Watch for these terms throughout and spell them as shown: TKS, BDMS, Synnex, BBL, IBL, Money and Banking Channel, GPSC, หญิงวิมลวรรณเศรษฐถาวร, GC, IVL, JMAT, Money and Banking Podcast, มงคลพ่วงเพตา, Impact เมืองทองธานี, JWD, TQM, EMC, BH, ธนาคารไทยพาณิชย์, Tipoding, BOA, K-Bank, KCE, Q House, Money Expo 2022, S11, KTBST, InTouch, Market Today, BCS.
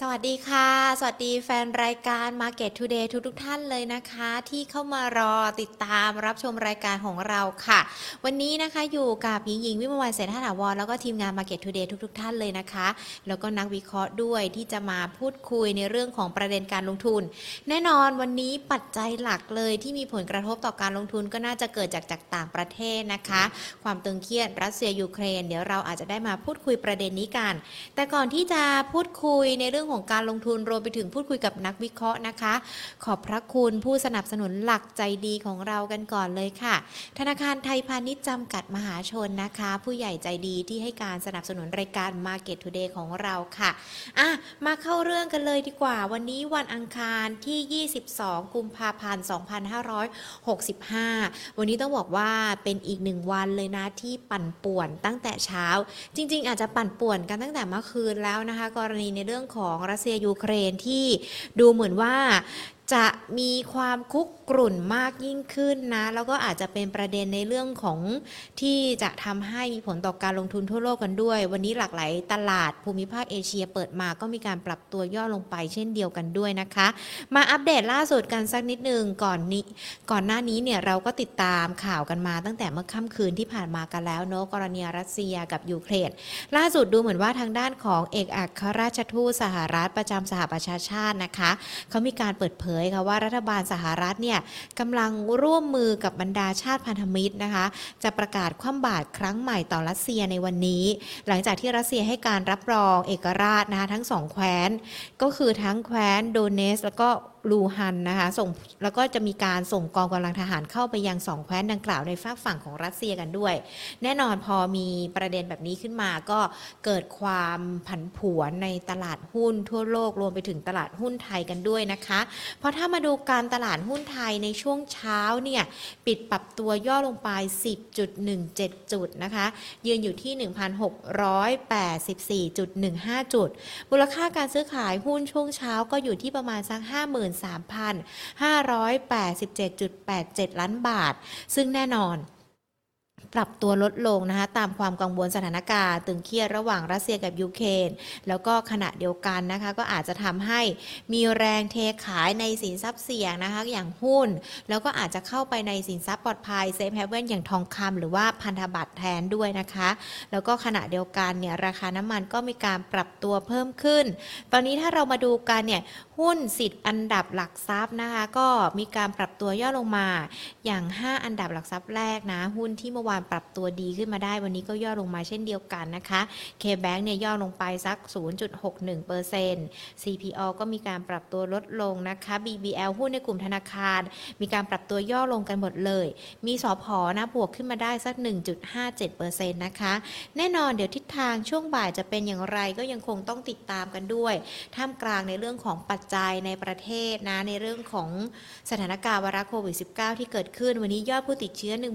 สวัสดีค่ะสวัสดีแฟนรายการ Market Today ทุกท่านเลยนะคะที่เข้ามารอติดตามรับชมรายการของเราค่ะวันนี้นะคะอยู่กับหญิงวิมลวรรณเศรษฐถาวรแล้วก็ทีมงาน Market Today ทุกท่านเลยนะคะแล้วก็นักวิเคราะห์ด้วยที่จะมาพูดคุยในเรื่องของประเด็นการลงทุนแน่นอนวันนี้ปัจจัยหลักเลยที่มีผลกระทบต่อการลงทุนก็น่าจะเกิดจากต่างประเทศนะคะความตึงเครียดรัสเซียยูเครนเดี๋ยวเราอาจจะได้มาพูดคุยประเด็นนี้กันแต่ก่อนที่จะพูดคุยในเรื่องของการลงทุนรวมไปถึงพูดคุยกับนักวิเคราะห์นะคะขอบพระคุณผู้สนับสนุนหลักใจดีของเรากันก่อนเลยค่ะธนาคารไทยพาณิชย์จำกัดมหาชนนะคะผู้ใหญ่ใจดีที่ให้การสนับสนุนรายการ Market Today ของเราค่ะมาเข้าเรื่องกันเลยดีกว่าวันนี้วันอังคารที่22กุมภาพันธ์2565วันนี้ต้องบอกว่าเป็นอีก1วันเลยนะที่ปั่นป่วนตั้งแต่เช้าจริงๆอาจจะปั่นป่วนกันตั้งแต่เมื่อคืนแล้วนะคะกรณีในเรื่องของรัสเซียยูเครนที่ดูเหมือนว่าจะมีความคุกกรุ่นมากยิ่งขึ้นนะแล้วก็อาจจะเป็นประเด็นในเรื่องของที่จะทำให้มีผลต่อการลงทุนทั่วโลกกันด้วยวันนี้หลากหลายตลาดภูมิภาคเอเชียเปิดมาก็มีการปรับตัวย่อลงไปเช่นเดียวกันด้วยนะคะมาอัปเดตล่าสุดกันสักนิดนึงก่อนหน้านี้เนี่ยเราก็ติดตามข่าวกันมาตั้งแต่เมื่อค่ำคืนที่ผ่านมากันแล้วเนาะกรณีรัสเซียกับยูเครนล่าสุดดูเหมือนว่าทางด้านของเอกอัครราชทูตสหรัฐประจำสหประชาชาตินะคะเขามีการเปิดเผยว่ารัฐบาลสหรัฐเนี่ยกำลังร่วมมือกับบรรดาชาติพันธมิตรนะคะจะประกาศคว่ำบาตรครั้งใหม่ต่อรัสเซียในวันนี้หลังจากที่รัสเซียให้การรับรองเอกราชนะคะทั้งสองแคว้นก็คือทั้งแคว้นโดเนตสก์แล้วก็ลูฮันนะคะแล้วก็จะมีการส่งกองกำลังทหารเข้าไปยังสองแคว้นดังกล่าวในฝั่งของรัสเซียกันด้วยแน่นอนพอมีประเด็นแบบนี้ขึ้นมาก็เกิดความผันผวนในตลาดหุ้นทั่วโลกรวมไปถึงตลาดหุ้นไทยกันด้วยนะคะเพราะถ้ามาดูการตลาดหุ้นไทยในช่วงเช้าเนี่ยปิดปรับตัวย่อลงไป 10.17 จุดนะคะยืนอยู่ที่ 1,684.15 จุดมูลค่าการซื้อขายหุ้นช่วงเช้าก็อยู่ที่ประมาณสัก 53,587.87 ล้านบาทซึ่งแน่นอนปรับตัวลดลงนะคะตามความกังวลสถานการณ์ตึงเครียดระหว่างรัสเซียกับยูเครนแล้วก็ขณะเดียวกันนะคะก็อาจจะทำให้มีแรงเทขายในสินทรัพย์เสี่ยงนะคะอย่างหุ้นแล้วก็อาจจะเข้าไปในสินทรัพย์ปลอดภัยเซฟเฮเว่นอย่างทองคำหรือว่าพันธบัตรแทนด้วยนะคะแล้วก็ขณะเดียวกันเนี่ยราคาน้ำมันก็มีการปรับตัวเพิ่มขึ้นตอนนี้ถ้าเรามาดูกันเนี่ยหุ้นสิทธิ์อันดับหลักทรัพย์นะคะก็มีการปรับตัวย่อลงมาอย่าง5อันดับหลักทรัพย์แรกนะหุ้นที่เมื่อวานปรับตัวดีขึ้นมาได้วันนี้ก็ย่อลงมาเช่นเดียวกันนะคะ K-Bank เนี่ยย่อลงไปสัก 0.61% CPO ก็มีการปรับตัวลดลงนะคะ BBL หุ้นในกลุ่มธนาคารมีการปรับตัวย่อลงกันหมดเลยมีสผ.นะบวกขึ้นมาได้สัก 1.57% นะคะแน่นอนเดี๋ยวทิศทางช่วงบ่ายจะเป็นอย่างไรก็ยังคงต้องติดตามกันด้วยท่ามกลางในเรื่องของปัจจัยในประเทศนะในเรื่องของสถานการณ์วาระโควิด -19 ที่เกิดขึ้นวันนี้ยอดผู้ติดเชื้อ 18,363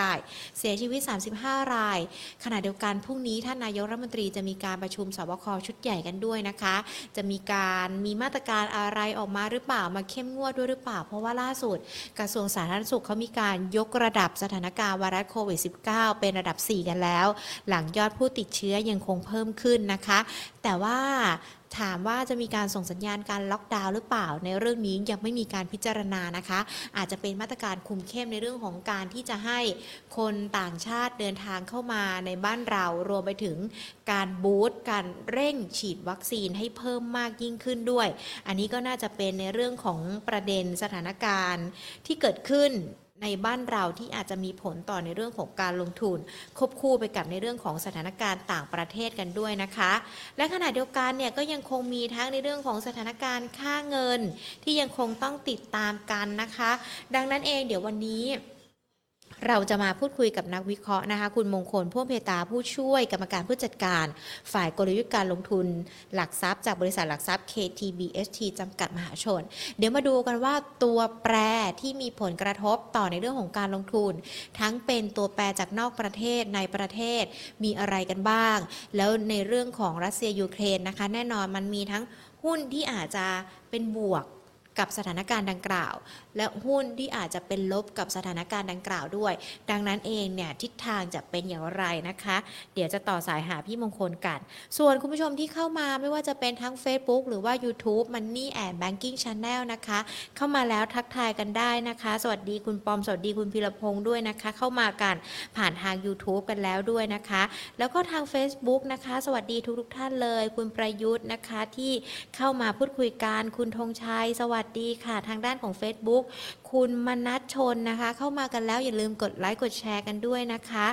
รายเสียชีวิต35รายขณะเดียวกันพรุ่งนี้ท่านนายกรัฐมนตรีจะมีการประชุมสบคชุดใหญ่กันด้วยนะคะจะมีมาตรการอะไรออกมาหรือเปล่ามาเข้มงวดด้วยหรือเปล่าเพราะว่าล่าสุดกระทรวงสาธารณสุขเขามีการยกระดับสถานการณ์วาระโควิด -19 เป็นระดับ4กันแล้วหลังยอดผู้ติดเชื้อยังคงเพิ่มขึ้นนะคะแต่ว่าถามว่าจะมีการส่งสัญญาณการล็อกดาวน์หรือเปล่าในเรื่องนี้ยังไม่มีการพิจารณานะคะอาจจะเป็นมาตรการคุมเข้มในเรื่องของการที่จะให้คนต่างชาติเดินทางเข้ามาในบ้านเรารวมไปถึงการบูสต์การเร่งฉีดวัคซีนให้เพิ่มมากยิ่งขึ้นด้วยอันนี้ก็น่าจะเป็นในเรื่องของประเด็นสถานการณ์ที่เกิดขึ้นในบ้านเราที่อาจจะมีผลต่อในเรื่องของการลงทุนควบคู่ไปกับในเรื่องของสถานการณ์ต่างประเทศกันด้วยนะคะและขณะเดียวกันเนี่ยก็ยังคงมีทั้งในเรื่องของสถานการณ์ค่าเงินที่ยังคงต้องติดตามกันนะคะดังนั้นเองเดี๋ยววันนี้เราจะมาพูดคุยกับนักวิเคราะห์นะคะคุณมงคลพ่วงเพตาผู้ช่วยกรรมการผู้จัดการฝ่ายกลยุทธ์การลงทุนหลักทรัพย์จากบริษัทหลักทรัพย์ KTBST จำกัดมหาชนเดี๋ยวมาดูกันว่าตัวแปรที่มีผลกระทบต่อในเรื่องของการลงทุนทั้งเป็นตัวแปรจากนอกประเทศในประเทศมีอะไรกันบ้างแล้วในเรื่องของรัสเซียยูเครนนะคะแน่นอนมันมีทั้งหุ้นที่อาจจะเป็นบวก กับสถานการณ์ดังกล่าวและหุ้นที่อาจจะเป็นลบกับสถานการณ์ดังกล่าวด้วยดังนั้นเองเนี่ยทิศทางจะเป็นอย่างไรนะคะเดี๋ยวจะต่อสายหาพี่มงคลกันส่วนคุณผู้ชมที่เข้ามาไม่ว่าจะเป็นทั้ง Facebook หรือว่า YouTube Money and Banking Channel นะคะเข้ามาแล้วทักทายกันได้นะคะสวัสดีคุณปอมสวัสดีคุณพีรพงษ์ด้วยนะคะเข้ามากันผ่านทาง YouTube กันแล้วด้วยนะคะแล้วก็ทาง Facebook นะคะสวัสดีทุกท่านเลยคุณประยุทธ์นะคะที่เข้ามาพูดคุยกันคุณธงชัยสวัสดีค่ะทางด้านของ Facebook คุณมนัสชนนะคะเข้ามากันแล้วอย่าลืมกดไลค์กดแชร์กันด้วยนะคะ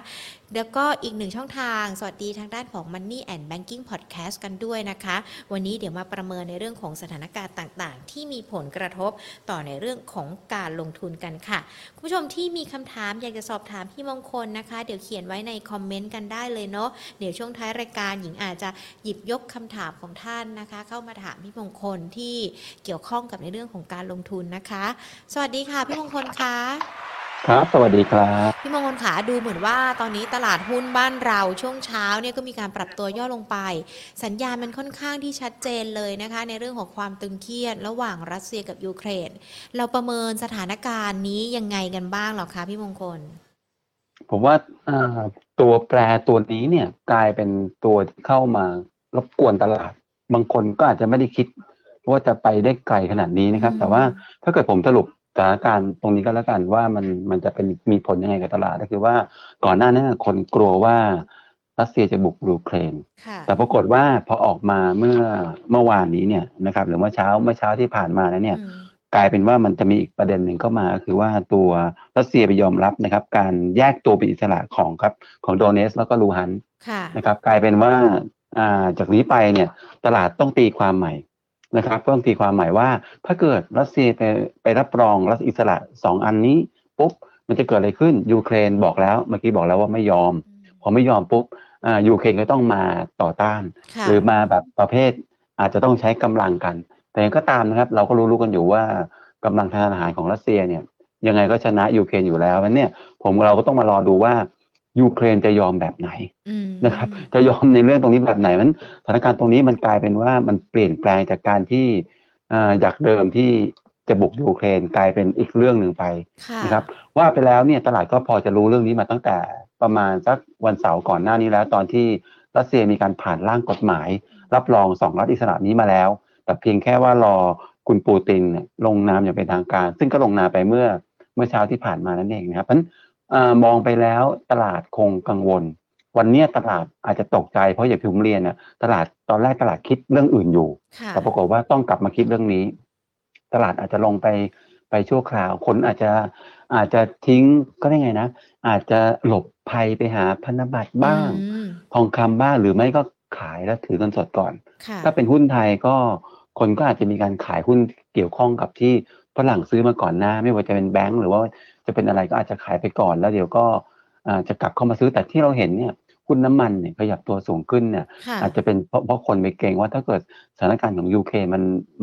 แล้วก็อีกหนึ่งช่องทางสวัสดีทางด้านของ Money and Banking Podcast กันด้วยนะคะวันนี้เดี๋ยวมาประเมินในเรื่องของสถานการณ์ต่างๆที่มีผลกระทบต่อในเรื่องของการลงทุนกันค่ะคุณผู้ชมที่มีคำถามอยากจะสอบถามพี่มงคลนะคะเดี๋ยวเขียนไว้ในคอมเมนต์กันได้เลยเนาะเดี๋ยวช่วงท้ายรายการหญิงอาจจะหยิบยกคำถามของท่านนะคะเข้ามาถามพี่มงคลที่เกี่ยวข้องกับในเรื่องของการลงทุนนะคะสวัสดีค่ะพี่มงคลคะครับสวัสดีครับพี่มงคลขาดูเหมือนว่าตอนนี้ตลาดหุ้นบ้านเราช่วงเช้าเนี่ยก็มีการปรับตัวย่อลงไปสัญญาณมันค่อนข้างที่ชัดเจนเลยนะคะในเรื่องของความตึงเครียดระหว่างรัสเซียกับยูเครนเราประเมินสถานการณ์นี้ยังไงกันบ้างหรอคะพี่มงคลผมว่าตัวแปรตัวนี้เนี่ยกลายเป็นตัวเข้ามารบกวนตลาดบางคนก็อาจจะไม่ได้คิดว่าจะไปได้ไกลขนาดนี้นะครับแต่ว่าถ้าเกิดผมสรุปสถานการณ์ตรงนี้ก็แล้วกันว่ามันจะเป็นมีผลยังไงกับตลาดก็คือว่าก่อนหน้านี้คนกลัวว่ารัสเซียจะบุกยูเครนแต่ปรากฏว่าพอออกมาเมื่อวานนี้เนี่ยนะครับหรือว่าเมื่อเช้าที่ผ่านมาแล้วเนี่ยกลายเป็นว่ามันจะมีอีกประเด็นหนึ่งเข้ามาคือว่าตัวรัสเซียไปยอมรับนะครับการแยกตัวเป็นอิสระของโดเนสแล้วก็ลูฮันนะครับกลายเป็นว่าจากนี้ไปเนี่ยตลาดต้องตีความใหม่นะครับต้องตีความหมายว่าถ้าเกิดรัสเซียไปรับรองรัฐอิสระ2อันนี้ปุ๊บมันจะเกิดอะไรขึ้นยูเครนบอกแล้วเมื่อกี้บอกแล้วว่าไม่ยอมพอไม่ยอมปุ๊บยูเครนก็ต้องมาต่อต้านหรือมาแบบประเภทอาจจะต้องใช้กำลังกันแต่ยังก็ตามนะครับเราก็รู้กันอยู่ว่ากำลังทางทหารของรัสเซียเนี่ยยังไงก็ชนะยูเครนอยู่แล้วงั้นเนี่ยเราก็ต้องมารอดูว่ายูเครนจะยอมแบบไหนนะครับจะยอมในเรื่องตรงนี้แบบไหนมันสถานการณ์ตรงนี้มันกลายเป็นว่ามันเปลี่ยนแปลงจากการที่จากเดิมที่จะบุกยูเครนกลายเป็นอีกเรื่องหนึ่งไปนะครับว่าไปแล้วเนี่ยตลาดก็พอจะรู้เรื่องนี้มาตั้งแต่ประมาณสักวันเสาร์ก่อนหน้านี้แล้วตอนที่รัสเซียมีการผ่านร่างกฎหมายรับรอง2รัฐอิสระนี้มาแล้วแต่เพียงแค่ว่ารอคุณปูตินลงนามอย่างเป็นทางการซึ่งก็ลงนามไปเมื่อเช้าที่ผ่านมานั่นเองนะครับเพราะมองไปแล้วตลาดคงกังวลวันนี้ตลาดอาจจะตกใจเพราะอย่างที่ผมเรียนน่ะตอนแรกตลาดคิดเรื่องอื่นอยู่แต่ปรากฏว่าต้องกลับมาคิดเรื่องนี้ตลาดอาจจะลงไปชั่วคราวคนอาจจะทิ้งก็ได้ไงนะอาจจะหลบภัยไปหาพันธบัตรบ้างทองคำบ้างหรือไม่ก็ขายแล้วถือเงินสดก่อนถ้าเป็นหุ้นไทยก็คนก็อาจจะมีการขายหุ้นเกี่ยวข้องกับที่ฝรั่งซื้อมาก่อนหน้าไม่ว่าจะเป็นแบงก์หรือว่าจะเป็นอะไรก็อาจจะขายไปก่อนแล้วเดี๋ยวก็จะกลับเข้ามาซื้อแต่ที่เราเห็นเนี่ยหุ้นน้ำมันเนี่ยขยับตัวสูงขึ้นเนี่ยอาจจะเป็นเพราะคนไปเกรงว่าถ้าเกิดสถานการณ์ของยูเครน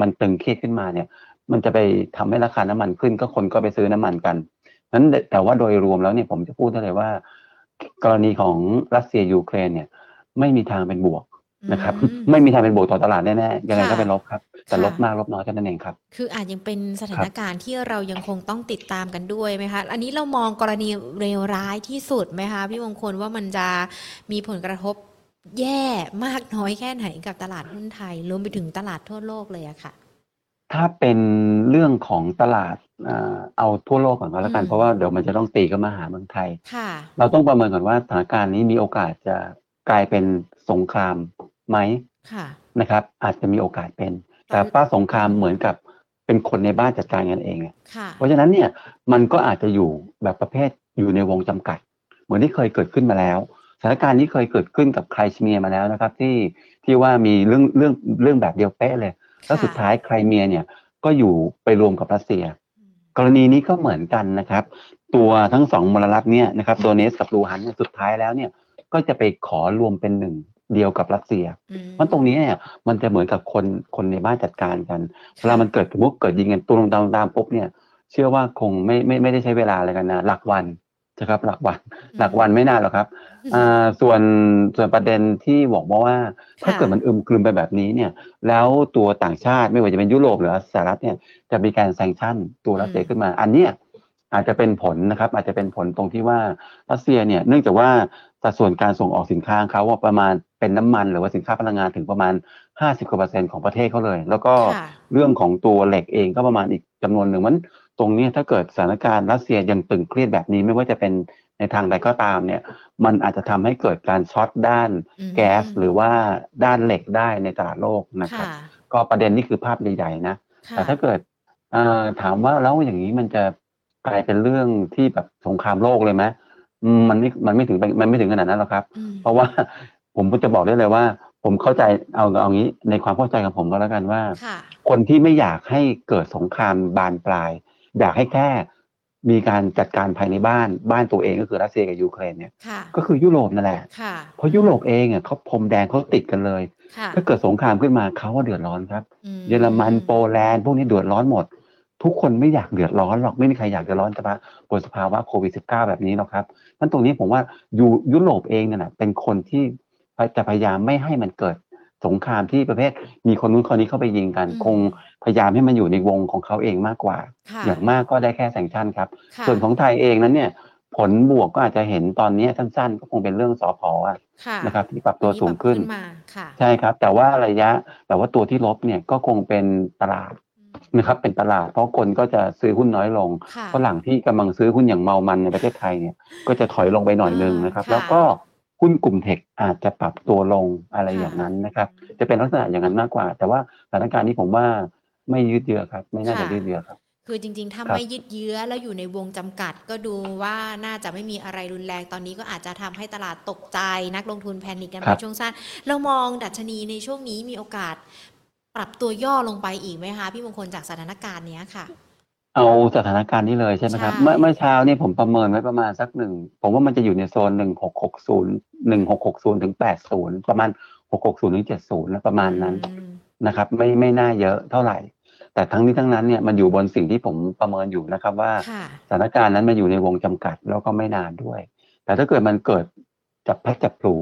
มันตึงเครียดขึ้นมาเนี่ยมันจะไปทำให้ราคาน้ำมันขึ้นก็คนก็ไปซื้อน้ำมันกันนั้นแต่ว่าโดยรวมแล้วเนี่ยผมจะพูดได้เลยว่ากรณีของรัสเซียยูเครนเนี่ยไม่มีทางเป็นบวกนะครับไม่มีทางเป็นบวกต่อตลาดแน่ๆยังไงก็เป็นลบครับแต่ลบมากลบน้อยแค่นั้นเองครับคืออาจยังเป็นสถานการณ์ที่เรายังคงต้องติดตามกันด้วยไหมคะอันนี้เรามองกรณีเลวร้ายที่สุดไหมคะพี่มงคลว่ามันจะมีผลกระทบแย่มากน้อยแค่ไหนกับตลาดหุ้นไทยรวมไปถึงตลาดทั่วโลกเลยอะค่ะถ้าเป็นเรื่องของตลาดเอาทั่วโลกก่อนก็แล้วกันเพราะว่าเดี๋ยวมันจะต้องตีเข้ามาหาเมืองไทยเราต้องประเมินก่อนว่าสถานการณ์นี้มีโอกาสจะกลายเป็นสงครามไหมนะครับอาจจะมีโอกาสเป็นแต่ป้าสงครามเหมือนกับเป็นคนในบ้านจัดการกันเองเพราะฉะนั้นเนี่ยมันก็อาจจะอยู่แบบประเภทอยู่ในวงจำกัดเหมือนที่เคยเกิดขึ้นมาแล้วสถานการณ์นี้เคยเกิดขึ้นกับไครเมียมาแล้วนะครับที่ว่ามีเรื่องแบบเดียวเป๊ะเลยแล้วสุดท้ายไครเมียเนี่ยก็อยู่ไปรวมกับรัสเซียกรณีนี้ก็เหมือนกันนะครับตัวทั้งสองมลรัฐเนี่ยนะครับโดเนสกับลูฮันสุดท้ายแล้วเนี่ยก็จะไปขอรวมเป็นหนึ่งเดียวกับรัสเซียมันตรงนี้เนี่ยมันจะเหมือนกับคนในบ้านจัดการกันเวลามันเกิดสมมติเกิดยิงกันตูมตามปุ๊บเนี่ยเชื่อว่าคงไม่ได้ใช้เวลาอะไรกันนะหลักวัน นะครับหลักวันไม่นานหรอกครับส่วนประเด็นที่บอกว่าถ้าเกิดมันกลืนไปแบบนี้เนี่ยแล้วตัวต่างชาติไม่ว่าจะเป็นยุโรปหรือสหรัฐเนี่ยจะมีการแซงชั่นตัวรัสเซียขึ้นมาอันเนี้ยอาจจะเป็นผลนะครับอาจจะเป็นผลตรงที่ว่ารัสเซียเนี่ยเนื่องจากว่าสัดส่วนการส่งออกสินค้าเขาประมาณเป็นน้ำมันหรือว่าสินค้าพลังงานถึงประมาณ 50% ของประเทศเขาเลยแล้วก็เรื่องของตัวเหล็กเองก็ประมาณอีกจำนวนหนึ่งมันตรงนี้ถ้าเกิดสถานการณ์รัสเซียยังตึงเครียดแบบนี้ไม่ว่าจะเป็นในทางใดก็ตามเนี่ยมันอาจจะทำให้เกิดการช็อตด้านแก๊สหรือว่าด้านเหล็กได้ในตลาดโลกนะครับก็ประเด็นนี้คือภาพใหญ่ๆนะแต่ถ้าเกิดถามว่าแล้วอย่างนี้มันจะกลายเป็นเรื่องที่แบบสงครามโลกเลยไหมมันไม่ถึงขนาดนั้นหรอกครับเพราะว่าผมจะบอกได้เลยว่าผมเข้าใจเอางี้ในความเข้าใจของผมก็แล้วกันว่าคนที่ไม่อยากให้เกิดสงครามบานปลายอยากให้แค่มีการจัดการภายในบ้านตัวเองก็คือรัสเซียกับยูเครนเนี่ยก็คือยุโรปนั่นแหละเพราะยุโรปเองอ่ะเขาพรมแดงเขาติดกันเลยถ้าเกิดสงครามขึ้นมาเขาก็เดือดร้อนครับเยอรมันโปแลนด์พวกนี้เดือดร้อนหมดทุกคนไม่อยากเดือดร้อนหรอกไม่มีใครอยากเดือดร้อนจากสภาวะโควิด -19 แบบนี้หรอกครับงั้นตรงนี้ผมว่ายุโรปเองเนี่ยนะเป็นคนที่จะพยายามไม่ให้มันเกิดสงครามที่ประเภทมีคนนู้นคนนี้เข้าไปยิงกันคงพยายามให้มันอยู่ในวงของเขาเองมากกว่าอย่างมากก็ได้แค่แซงชั่นครับส่วนของไทยเองนั้นเนี่ยผลบวกก็อาจจะเห็นตอนนี้สั้นๆก็คงเป็นเรื่องสผ.นะครับที่ปรับตัวสูงขึ้นใช่ครับแต่ว่าระยะแต่ว่าตัวที่ลบเนี่ยก็คงเป็นตลาดนะครับเป็นตลาดเพราะคนก็จะซื้อหุ้นน้อยลงฝรั่งที่กำลังซื้อหุ้นอย่างเมามันในประเทศไทยเนี่ยก็จะถอยลงไปหน่อยนึงนะครับแล้วก็หุ้นกลุ่มเทคอาจจะปรับตัวลงอะไรอย่างนั้นนะครับจะเป็นลักษณะอย่างนั้นมากกว่าแต่ว่าสถานการณ์นี้ผมว่าไม่ยืดเยื้อครับไม่น่าจะยืดเยื้อครับคือจริงๆถ้าไม่ยืดเยื้อแล้วอยู่ในวงจำกัดก็ดูว่าน่าจะไม่มีอะไรรุนแรงตอนนี้ก็อาจจะทำให้ตลาดตกใจนักลงทุนแพนิคกันไปช่วงสั้นเรามองดัชนีในช่วงนี้มีโอกาสปรับตัวย่อลงไปอีกไหมคะพี่มงคลจากสถานการณ์นี้ค่ะเอาสถานการณ์นี้เลยใช่ไหมครับเมื่อเช้านี่ผมประเมินไว้ประมาณสักหนึ่งผมว่ามันจะอยู่ในโซน1660ถึง80ประมาณ660ถึง70นะประมาณนั้นนะครับไม่น่าเยอะเท่าไหร่แต่ทั้งนี้ทั้งนั้นเนี่ยมันอยู่บนสิ่งที่ผมประเมินอยู่นะครับว่าสถานการณ์นั้นมันอยู่ในวงจำกัดแล้วก็ไม่นานด้วยแต่ถ้าเกิดมันเกิดจับพัดจับผู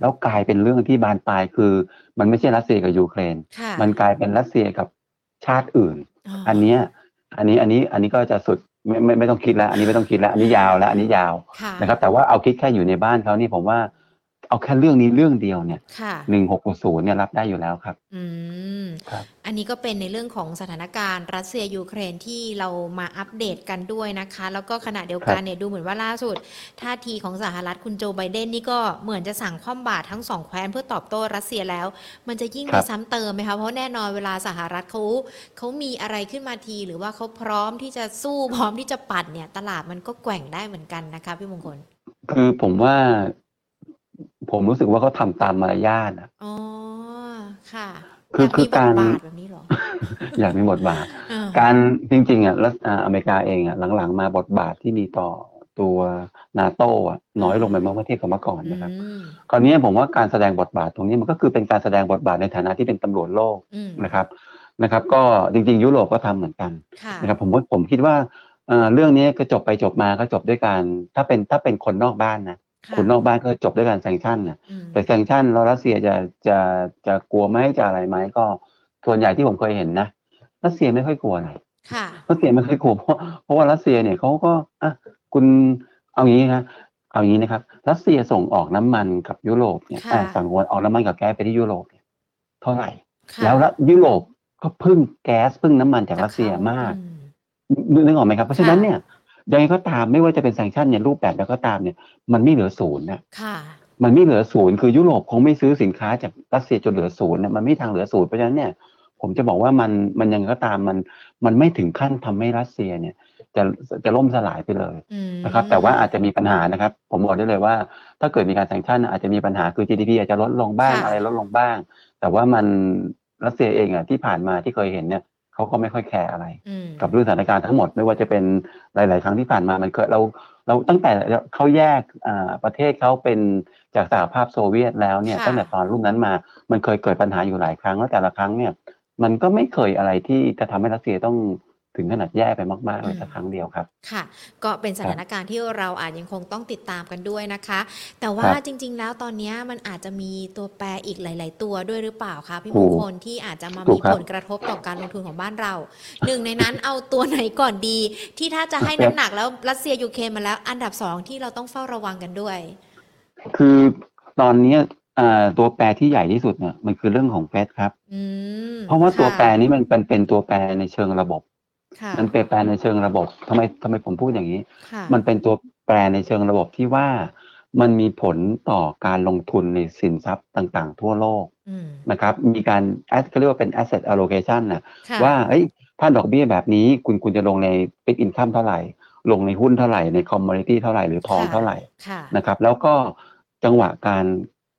แล้วกลายเป็นเรื่องที่บานปลายคือมันไม่ใช่รัสเซียกับยูเครนมันกลายเป็นรัสเซียกับชาติอื่นอันนี้ก็จะสุดไม่ต้องคิดแล้วอันนี้ยาวแล้วอันนี้ยาวนะครับแต่ว่าเอาคิดแค่อยู่ในบ้านเขานี่ผมว่าเอาแค่เรื่องนี้เรื่องเดียวเนี่ย1660เนี่ยรับได้อยู่แล้วครับอันนี้ก็เป็นในเรื่องของสถานการณ์รัสเซียยูเครนที่เรามาอัปเดตกันด้วยนะคะแล้วก็ขณะเดียวกันเนี่ยดูเหมือนว่าล่าสุดท่าทีของสหรัฐคุณโจไบเดนนี่ก็เหมือนจะสั่งคว่ำบาตรทั้ง2แคว้นเพื่อตอบโต้รัสเซียแล้วมันจะยิ่งไปซ้ำเติมไหมคะเพราะแน่นอนเวลาสหรัฐเขามีอะไรขึ้นมาทีหรือว่าเขาพร้อมที่จะสู้พร้อมที่จะปัดเนี่ยตลาดมันก็แกว่งได้เหมือนกันนะคะพี่มงคลคือผมรู้สึกว่าเขาทำตามมารยาทนะอ๋อค่ะคือการแบบนี้หรออยากมีบทบาทการจริงๆอ่ะรัสเซียอเมริกาเองอ่ะหลังๆมาบทบาทที่มีต่อตัวนาโต้อ่ะน้อยลงไปเมื่อเทียบกับเมื่อก่อนนะครับคราวนี้ผมว่าการแสดงบทบาทตรงนี้มันก็คือเป็นการแสดงบทบาทในฐานะที่เป็นตำรวจโลกนะครับก็จริงๆยุโรปก็ทำเหมือนกันนะครับผมคิดว่าเรื่องนี้ก็จบไปจบมาก็จบด้วยการถ้าเป็นคนนอกบ้านนะคนนอกบ้านก็จบด้วยการแซงชั่นนะแต่แซงชั่นแล้วรัสเซียจะกลัวไหมจะอะไรไหมก็ส่วนใหญ่ที่ผมเคยเห็นนะรัสเซียไม่ค่อยกลัวนะรัสเซียไม่ค่อยกลัวเพราะว่ารัสเซียเนี่ยเขาก็เอางี้นะครับรัสเซียส่งออกน้ำมันกับยุโรปเนี่ยสั่งออกน้ำมันกับแก๊สไปที่ยุโรปเนี่ยเท่าไหร่แล้วยุโรปก็พึ่งแก๊สพึ่งน้ำมันจากรัสเซียมากนึกออกไหมครับเพราะฉะนั้นเนี่ยยังไงก็ตามไม่ว่าจะเป็นแซงชั่นเนี่ยรูปแบบแล้วก็ตามเนี่ยมันไม่เหลือศูนย์นะมันไม่เหลือศูนย์คือยุโรปคงไม่ซื้อสินค้าจากรัสเซียจนเหลือศูนย์นะมันไม่ทางเหลือศูนย์เพราะฉะนั้นเนี่ยผมจะบอกว่ามันยังไงก็ตามมันไม่ถึงขั้นทำให้รัสเซียเนี่ยจะล่มสลายไปเลยนะครับแต่ว่าอาจจะมีปัญหานะครับผมบอกได้เลยว่าถ้าเกิดมีการแซงชั่นอาจจะมีปัญหาคือ GDP อาจจะลดลงบ้างอะไรลดลงบ้างแต่ว่ามันรัสเซียเองอ่ะที่ผ่านมาที่เคยเห็นเนี่ยเขาก็ไม่ค่อยแคร์อะไรกับเรื่องสถานการณ์ทั้งหมดไม่ว่าจะเป็นหลายๆครั้งที่ผ่านมามันเคยเราตั้งแต่เขาแยกประเทศเขาเป็นจากสหภาพโซเวียตแล้วเนี่ยตั้งแต่ตอนรุ่นนั้นมามันเคยเกิดปัญหาอยู่หลายครั้งแล้วแต่ละครั้งเนี่ยมันก็ไม่เคยอะไรที่จะทำให้รัสเซียต้อง ถึงขนาดแย่ไปมากๆเลยสักครั้งเดียวครับค่ะก็เป็นสถานการณ์ที่เราอาจยังคงต้องติดตามกันด้วยนะคะแต่ว่าจริงๆแล้วตอนนี้มันอาจจะมีตัวแปรอีกหลายๆตัวด้วยหรือเปล่าคะพี่มงคลที่อาจจะมามีผลกระทบต่อการลงทุนของบ้านเราหนึ่งในนั้นเอาตัวไหนก่อนดีที่ถ้าจะให้น้ำหนักแล้วรัสเซียยูเครนมาแล้วอันดับ2ที่เราต้องเฝ้าระวังกันด้วยคือตอนนี้ตัวแปรที่ใหญ่ที่สุดเนี่ยมันคือเรื่องของเฟดครับเพราะว่าตัวแปรนี้มันเป็นตัวแปรในเชิงระบบมันเป็นแปรในเชิงระบบทำไมผมพูดอย่างนี้มันเป็นตัวแปรในเชิงระบบที่ว่ามันมีผลต่อการลงทุนในสินทรัพย์ต่างๆทั่วโลกนะครับมีการเขาเรียกว่าเป็น asset allocation นะว่าถ้าดอกเบี้ยแบบนี้คุณจะลงใน fixed income เท่าไหร่ลงในหุ้นเท่าไหร่ใน commodity เท่าไหร่หรือทองเท่าไหร่นะครับแล้วก็จังหวะการ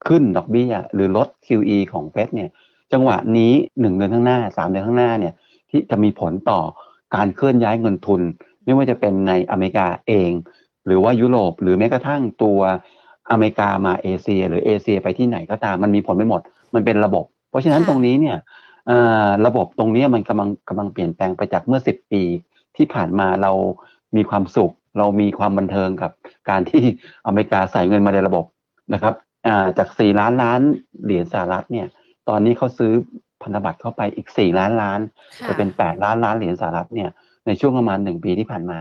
ขึ้นดอกเบี้ยหรือลด QE ของเฟดเนี่ยจังหวะนี้1เดือนข้างหน้า3เดือนข้างหน้าเนี่ยที่จะมีผลต่อการเคลื่อนย้ายเงินทุนไม่ว่าจะเป็นในอเมริกาเองหรือว่ายุโรปหรือแม้กระทั่งตัวอเมริกามาเอเชียหรือเอเชียไปที่ไหนก็ตามมันมีผลไปหมดมันเป็นระบบเพราะฉะนั้นตรงนี้เนี่ยระบบตรงนี้มันกำลังเปลี่ยนแปลงไปจากเมื่อ10ปีที่ผ่านมาเรามีความสุขเรามีความบันเทิงกับการที่อเมริกาใส่เงินมาในระบบนะครับจาก4ล้านล้านเหรียญสหรัฐเนี่ยตอนนี้เขาซื้อพันธบัตรเข้าไปอีก4ล้านล้านจะเป็น8ล้านล้านเหรียญสหรัฐเนี่ยในช่วงประมาณ1ปีที่ผ่านมา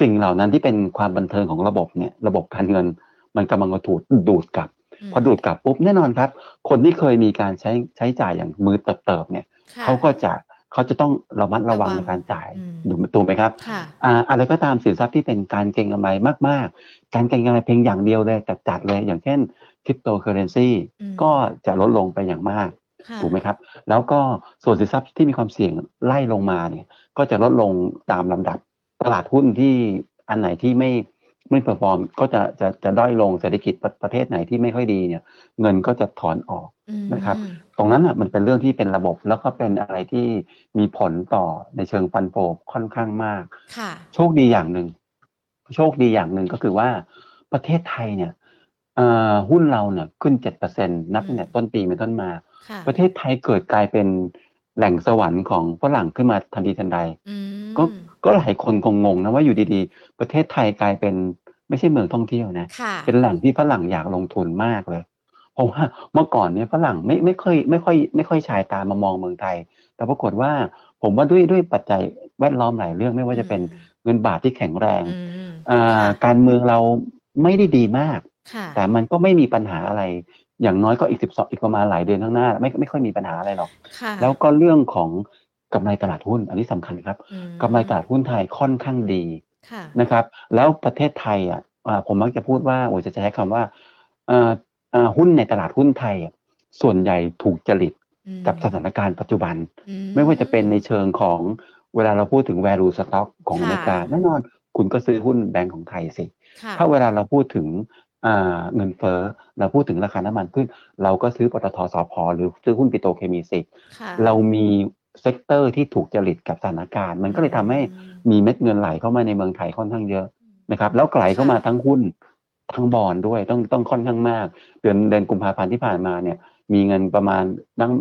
สิ่งเหล่านั้นที่เป็นความบันเทิงของระบบเนี่ยระบบการเงินมันกำลังถูกดูดกลับพอดูดกลับปุ๊บแน่นอนครับคนที่เคยมีการใช้จ่ายอย่างมือเติบๆเนี่ยเขาจะต้องระมัดระวังในการจ่ายถูกไหมครับอะไรก็ตามสินทรัพย์ที่เป็นการเก็งกำไรมากๆการเก็งกำไรเพียงอย่างเดียวเลยจัดเลยอย่างเช่นคริปโตเคอเรนซีก็จะลดลงไปอย่างมากถูกไหมครับแล้วก็ส่วนสินทรัพย์ที่มีความเสี่ยงไล่ลงมาเนี่ยก็จะลดลงตามลำดับตลาดหุ้นที่อันไหนที่ไม่เพอร์ฟอร์มก็จะด้อยลงเศรษฐกิจประเทศไหนที่ไม่ค่อยดีเนี่ยเงินก็จะถอนออกนะครับตรงนั้นอ่ะมันเป็นเรื่องที่เป็นระบบแล้วก็เป็นอะไรที่มีผลต่อในเชิงฟันโฟค่อนข้างมากโชคดีอย่างหนึ่งก็คือว่าประเทศไทยเนี่ยหุ้นเราเนี่ยขึ้น 7% นับตั้งแต่ต้นปีเป็นต้นมาประเทศไทยเกิดกลายเป็นแหล่งสวรรค์ของฝรั่งขึ้นมาทันทีทันใดก็หลายคนคงงงนะว่าอยู่ดีๆประเทศไทยกลายเป็นไม่ใช่เมืองท่องเที่ยวนะเป็นแหล่งที่ฝรั่งอยากลงทุนมากเลยเพราะว่าเมื่อก่อนเนี่ยฝรั่งไม่ค่อยฉายตามามองเมืองไทยแต่ปรากฏว่าผมว่าด้วยปัจจัยแวดล้อมหลายเรื่องไม่ว่าจะเป็นเงินบาทที่แข็งแรงการเมืองเราไม่ได้ดีมากแต่มันก็ไม่มีปัญหาอะไรอย่างน้อยก็อีกประมาณหลายเดือนข้างหน้าไม่ค่อยมีปัญหาอะไรหรอกแล้วก็เรื่องของกำไรตลาดหุ้นอันนี้สำคัญครับกำไรตลาดหุ้นไทยค่อนข้างดีนะครับแล้วประเทศไทยอ่ะผมมักจะพูดว่าโอ้จะใช้คำว่าหุ้นในตลาดหุ้นไทยส่วนใหญ่ถูกจริตกับสถานการณ์ปัจจุบันไม่ว่าจะเป็นในเชิงของเวลาเราพูดถึง value stock ของอเมริกาแน่นอนคุณก็ซื้อหุ้นแบงก์ของไทยสิถ้าเวลาเราพูดถึงเงินเฟ้อเราพูดถึงราคาน้ำมันขึ้นเราก็ซื้อปตท.สผ.หรือซื้อหุ้นปิโตรเคมีสิเรามีเซกเตอร์ที่ถูกจริตกับสถานการณ์มันก็เลยทำให้มีเม็ดเงินไหลเข้ามาในเมืองไทยค่อนข้างเยอะนะครับแล้วไหลเข้ามาทั้งหุ้นทั้งบอนด์ด้วยต้องค่อนข้างมากเดือนกุมภาพันธ์ที่ผ่านมาเนี่ยมีเงินประมาณ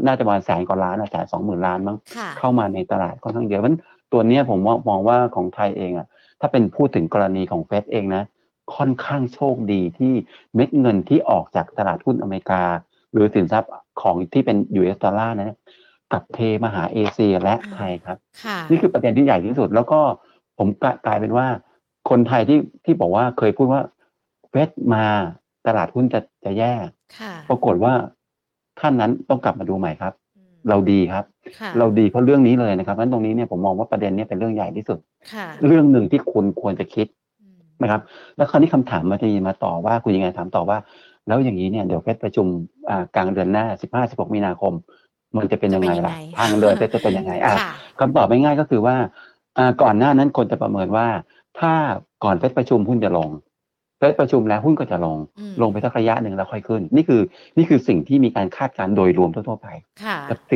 น่าจะประมาณ100,000 กว่าล้าน120,000 ล้านมั้งเข้ามาในตลาดค่อนข้างเยอะเพราะฉะนั้นตัวเนี้ยผมมองว่าของไทยเองอ่ะถ้าเป็นพูดถึงกรณีของเฟดเองนะค่อนข้างโชคดีที่เม็ดเงินที่ออกจากตลาดหุ้นอเมริกาหรือสินทรัพย์ของที่เป็น US ดอลลาร์นะกลับเทมาหาเอเชียและไทยครับนี่คือประเด็นที่ใหญ่ที่สุดแล้วก็ผมกลายเป็นว่าคนไทยที่บอกว่าเคยพูดว่าเฟดมาตลาดหุ้นจะแย่ปรากฏว่าท่านนั้นต้องกลับมาดูใหม่ครับเราดีครับเราดีเพราะเรื่องนี้เลยนะครับเพราะฉะนั้นตรงนี้เนี่ยผมมองว่าประเด็นนี้เป็นเรื่องใหญ่ที่สุดเรื่องหนึ่งที่คุณควรจะคิดนะครับแล้วคราวนี้คำถามมันจะมีมาต่อว่าคุณยังไงถามต่อว่าแล้วอย่างนี้เนี่ยเดี๋ยวเฟดประชุมกลางเดือนหน้า 15-16 มีนาคมมันจะเป็นยังไงล่ะทางเดินจะเป็นยังไงคำตอบง่ายๆก็คือว่าก่อนหน้านั้นคนจะประเมินว่าถ้าก่อนเฟดประชุมหุ้นจะลงเฟดประชุมแล้วหุ้นก็จะลงไปสักระยะหนึ่งแล้วค่อยขึ้นนี่คือสิ่งที่มีการคาดการณ์โดยรวมทั่วๆไป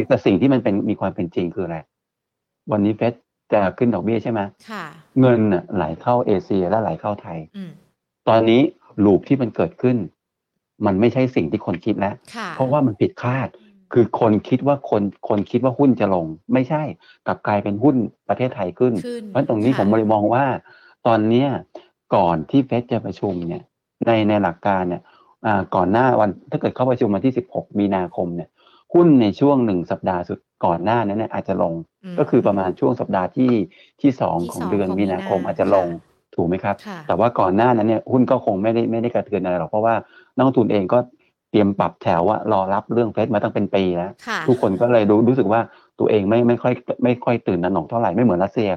แต่สิ่งที่มันเป็นมีความเป็นจริงคืออะไรวันนี้เฟดจะขึ้นดอกเบี้ยใช่ไหมเงินไหลเข้าเอเชียและไหลเข้าไทยตอนนี้ลูปที่มันเกิดขึ้นมันไม่ใช่สิ่งที่คนคิดแล้วเพราะว่ามันผิดคาด คือคนคิดว่าหุ้นจะลงไม่ใช่กลับกลายเป็นหุ้นประเทศไทยขึ้นเพราะตรงนี้ผมมองว่าตอนนี้ก่อนที่เฟดจะประชุมเนี่ยในหลักการเนี่ยก่อนหน้าวันถ้าเกิดเข้าประชุมวันที่16มีนาคมเนี่ยหุ้นในช่วง1สัปดาห์สุดก่อนหน้านั้นเนี่ยอาจจะลงก็คือประมาณช่วงสัปดาห์ที่2ของเดือนมีนาคมอาจจะลงถูกไหมครับแต่ว่าก่อนหน้านั้นเนี่ยหุ้นก็คงไม่ได้กระเทือนอะไรหรอกเพราะว่านักลงทุนเองก็เตรียมปรับแถวว่ารอรับเรื่องเฟดมาตั้งเป็นปีแล้วทุกคนก็เลยรู้สึกว่าตัวเองไม่ค่อยตื่นตระหนกเท่าไหร่ไม่เหมือนรัสเซีย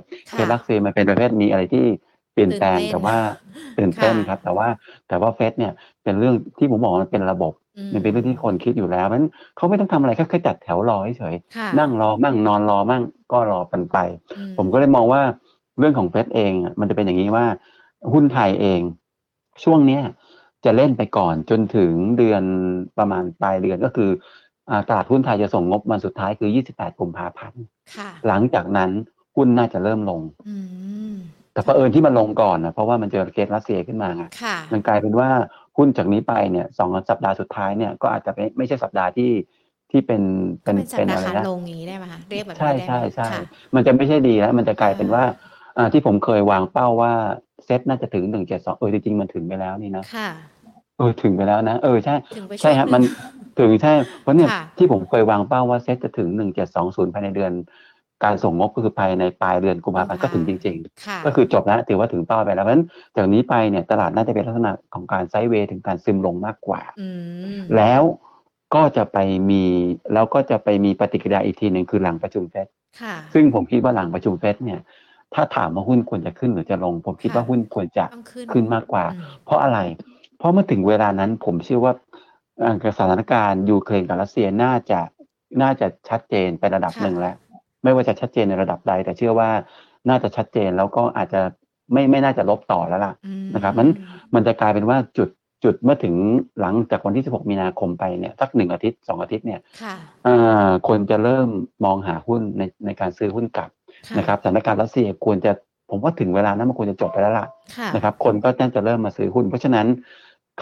รัสเซียมันเป็นประเภทมีอะไรที่เปลี่ยนแปลงแต่ว่าตื่นเต้นครับแต่ว่าเฟดเนี่ยเป็นเรื่องที่ผมบอกมันเป็นระบบมันเป็นเรื่องที่คนคิดอยู่แล้วมันเขาไม่ต้องทำอะไรแค่จัดแถวรอเฉยนั่งรอมั่งนอนรอมั่งก็รอกันไปผมก็เลยมองว่าเรื่องของเฟดเองมันจะเป็นอย่างนี้ว่าหุ้นไทยเองช่วงเนี้ยจะเล่นไปก่อนจนถึงเดือนประมาณปลายเดือนก็คือตลาดหุ้นไทยจะส่งงบมาสุดท้ายคือ28กุมภาพันธ์หลังจากนั้นหุ้นน่าจะเริ่มลงแต่เผอิญที่มันลงก่อนนะเพราะว่ามันเจอเกมรัสเซียขึ้นมามันกลายเป็นว่าหุ้นจากนี้ไปเนี่ยสองสัปดาห์สุดท้ายเนี่ยก็อาจจะไม่ใช่สัปดาห์ที่เป็นอะไรนะลงนี้ได้ไหมคะเรียกแบบนี้ใช่มันจะไม่ใช่ดีแล้วมันจะกลายเป็นว่าที่ผมเคยวางเป้าว่าเซ็ตน่าจะถึง172จริงๆมันถึงไปแล้วนี่นะถึงไปแล้วนะใช่ใช่ฮะมันถึงใช่เพราะเนี่ยที่ผมเคยวางเป้าว่าเซ็ตจะถึง1720ภายในเดือนการส่งงบก็คือภายในปลายเดือนกุมภาพันธ์ก็ถึงจริงๆก็คือจบแล้วถือว่าถึงเป้าไปแล้วเพราะฉะนั้นจากนี้ไปเนี่ยตลาดน่าจะเป็นลักษณะของการไซด์เวย์ถึงการซึมลงมากกว่าแล้วก็จะไปมีปฏิกิริยาอีกทีนึงคือหลังประชุมเฟดซึ่งผมคิดว่าหลังประชุมเฟดเนี่ยถ้าถามว่าหุ้นควรจะขึ้นหรือจะลงผมคิดว่าหุ้นควรจะขึ้นมากกว่าเพราะอะไรเพราะเมื่อถึงเวลานั้นผมเชื่อว่าสถานการณ์ยูเครนกับรัสเซียน่าจะชัดเจนไประดับนึงแล้วไม่ว่าจะชัดเจนในระดับใดแต่เชื่อว่าน่าจะชัดเจนแล้วก็อาจจะไม่น่าจะลบต่อแล้วล่ะนะครับมันจะกลายเป็นว่าจุดเมื่อถึงหลังจากวันที่16มีนาคมไปเนี่ยสัก1อาทิตย์2อาทิตย์เนี่ยคนจะเริ่มมองหาหุ้นในการซื้อหุ้นกลับนะครับสถานการณ์รัสเซียควรจะผมว่าถึงเวลานั้นมันควรจะจบไปแล้วล่ะนะครับคนก็น่าจะเริ่มมาซื้อหุ้นเพราะฉะนั้น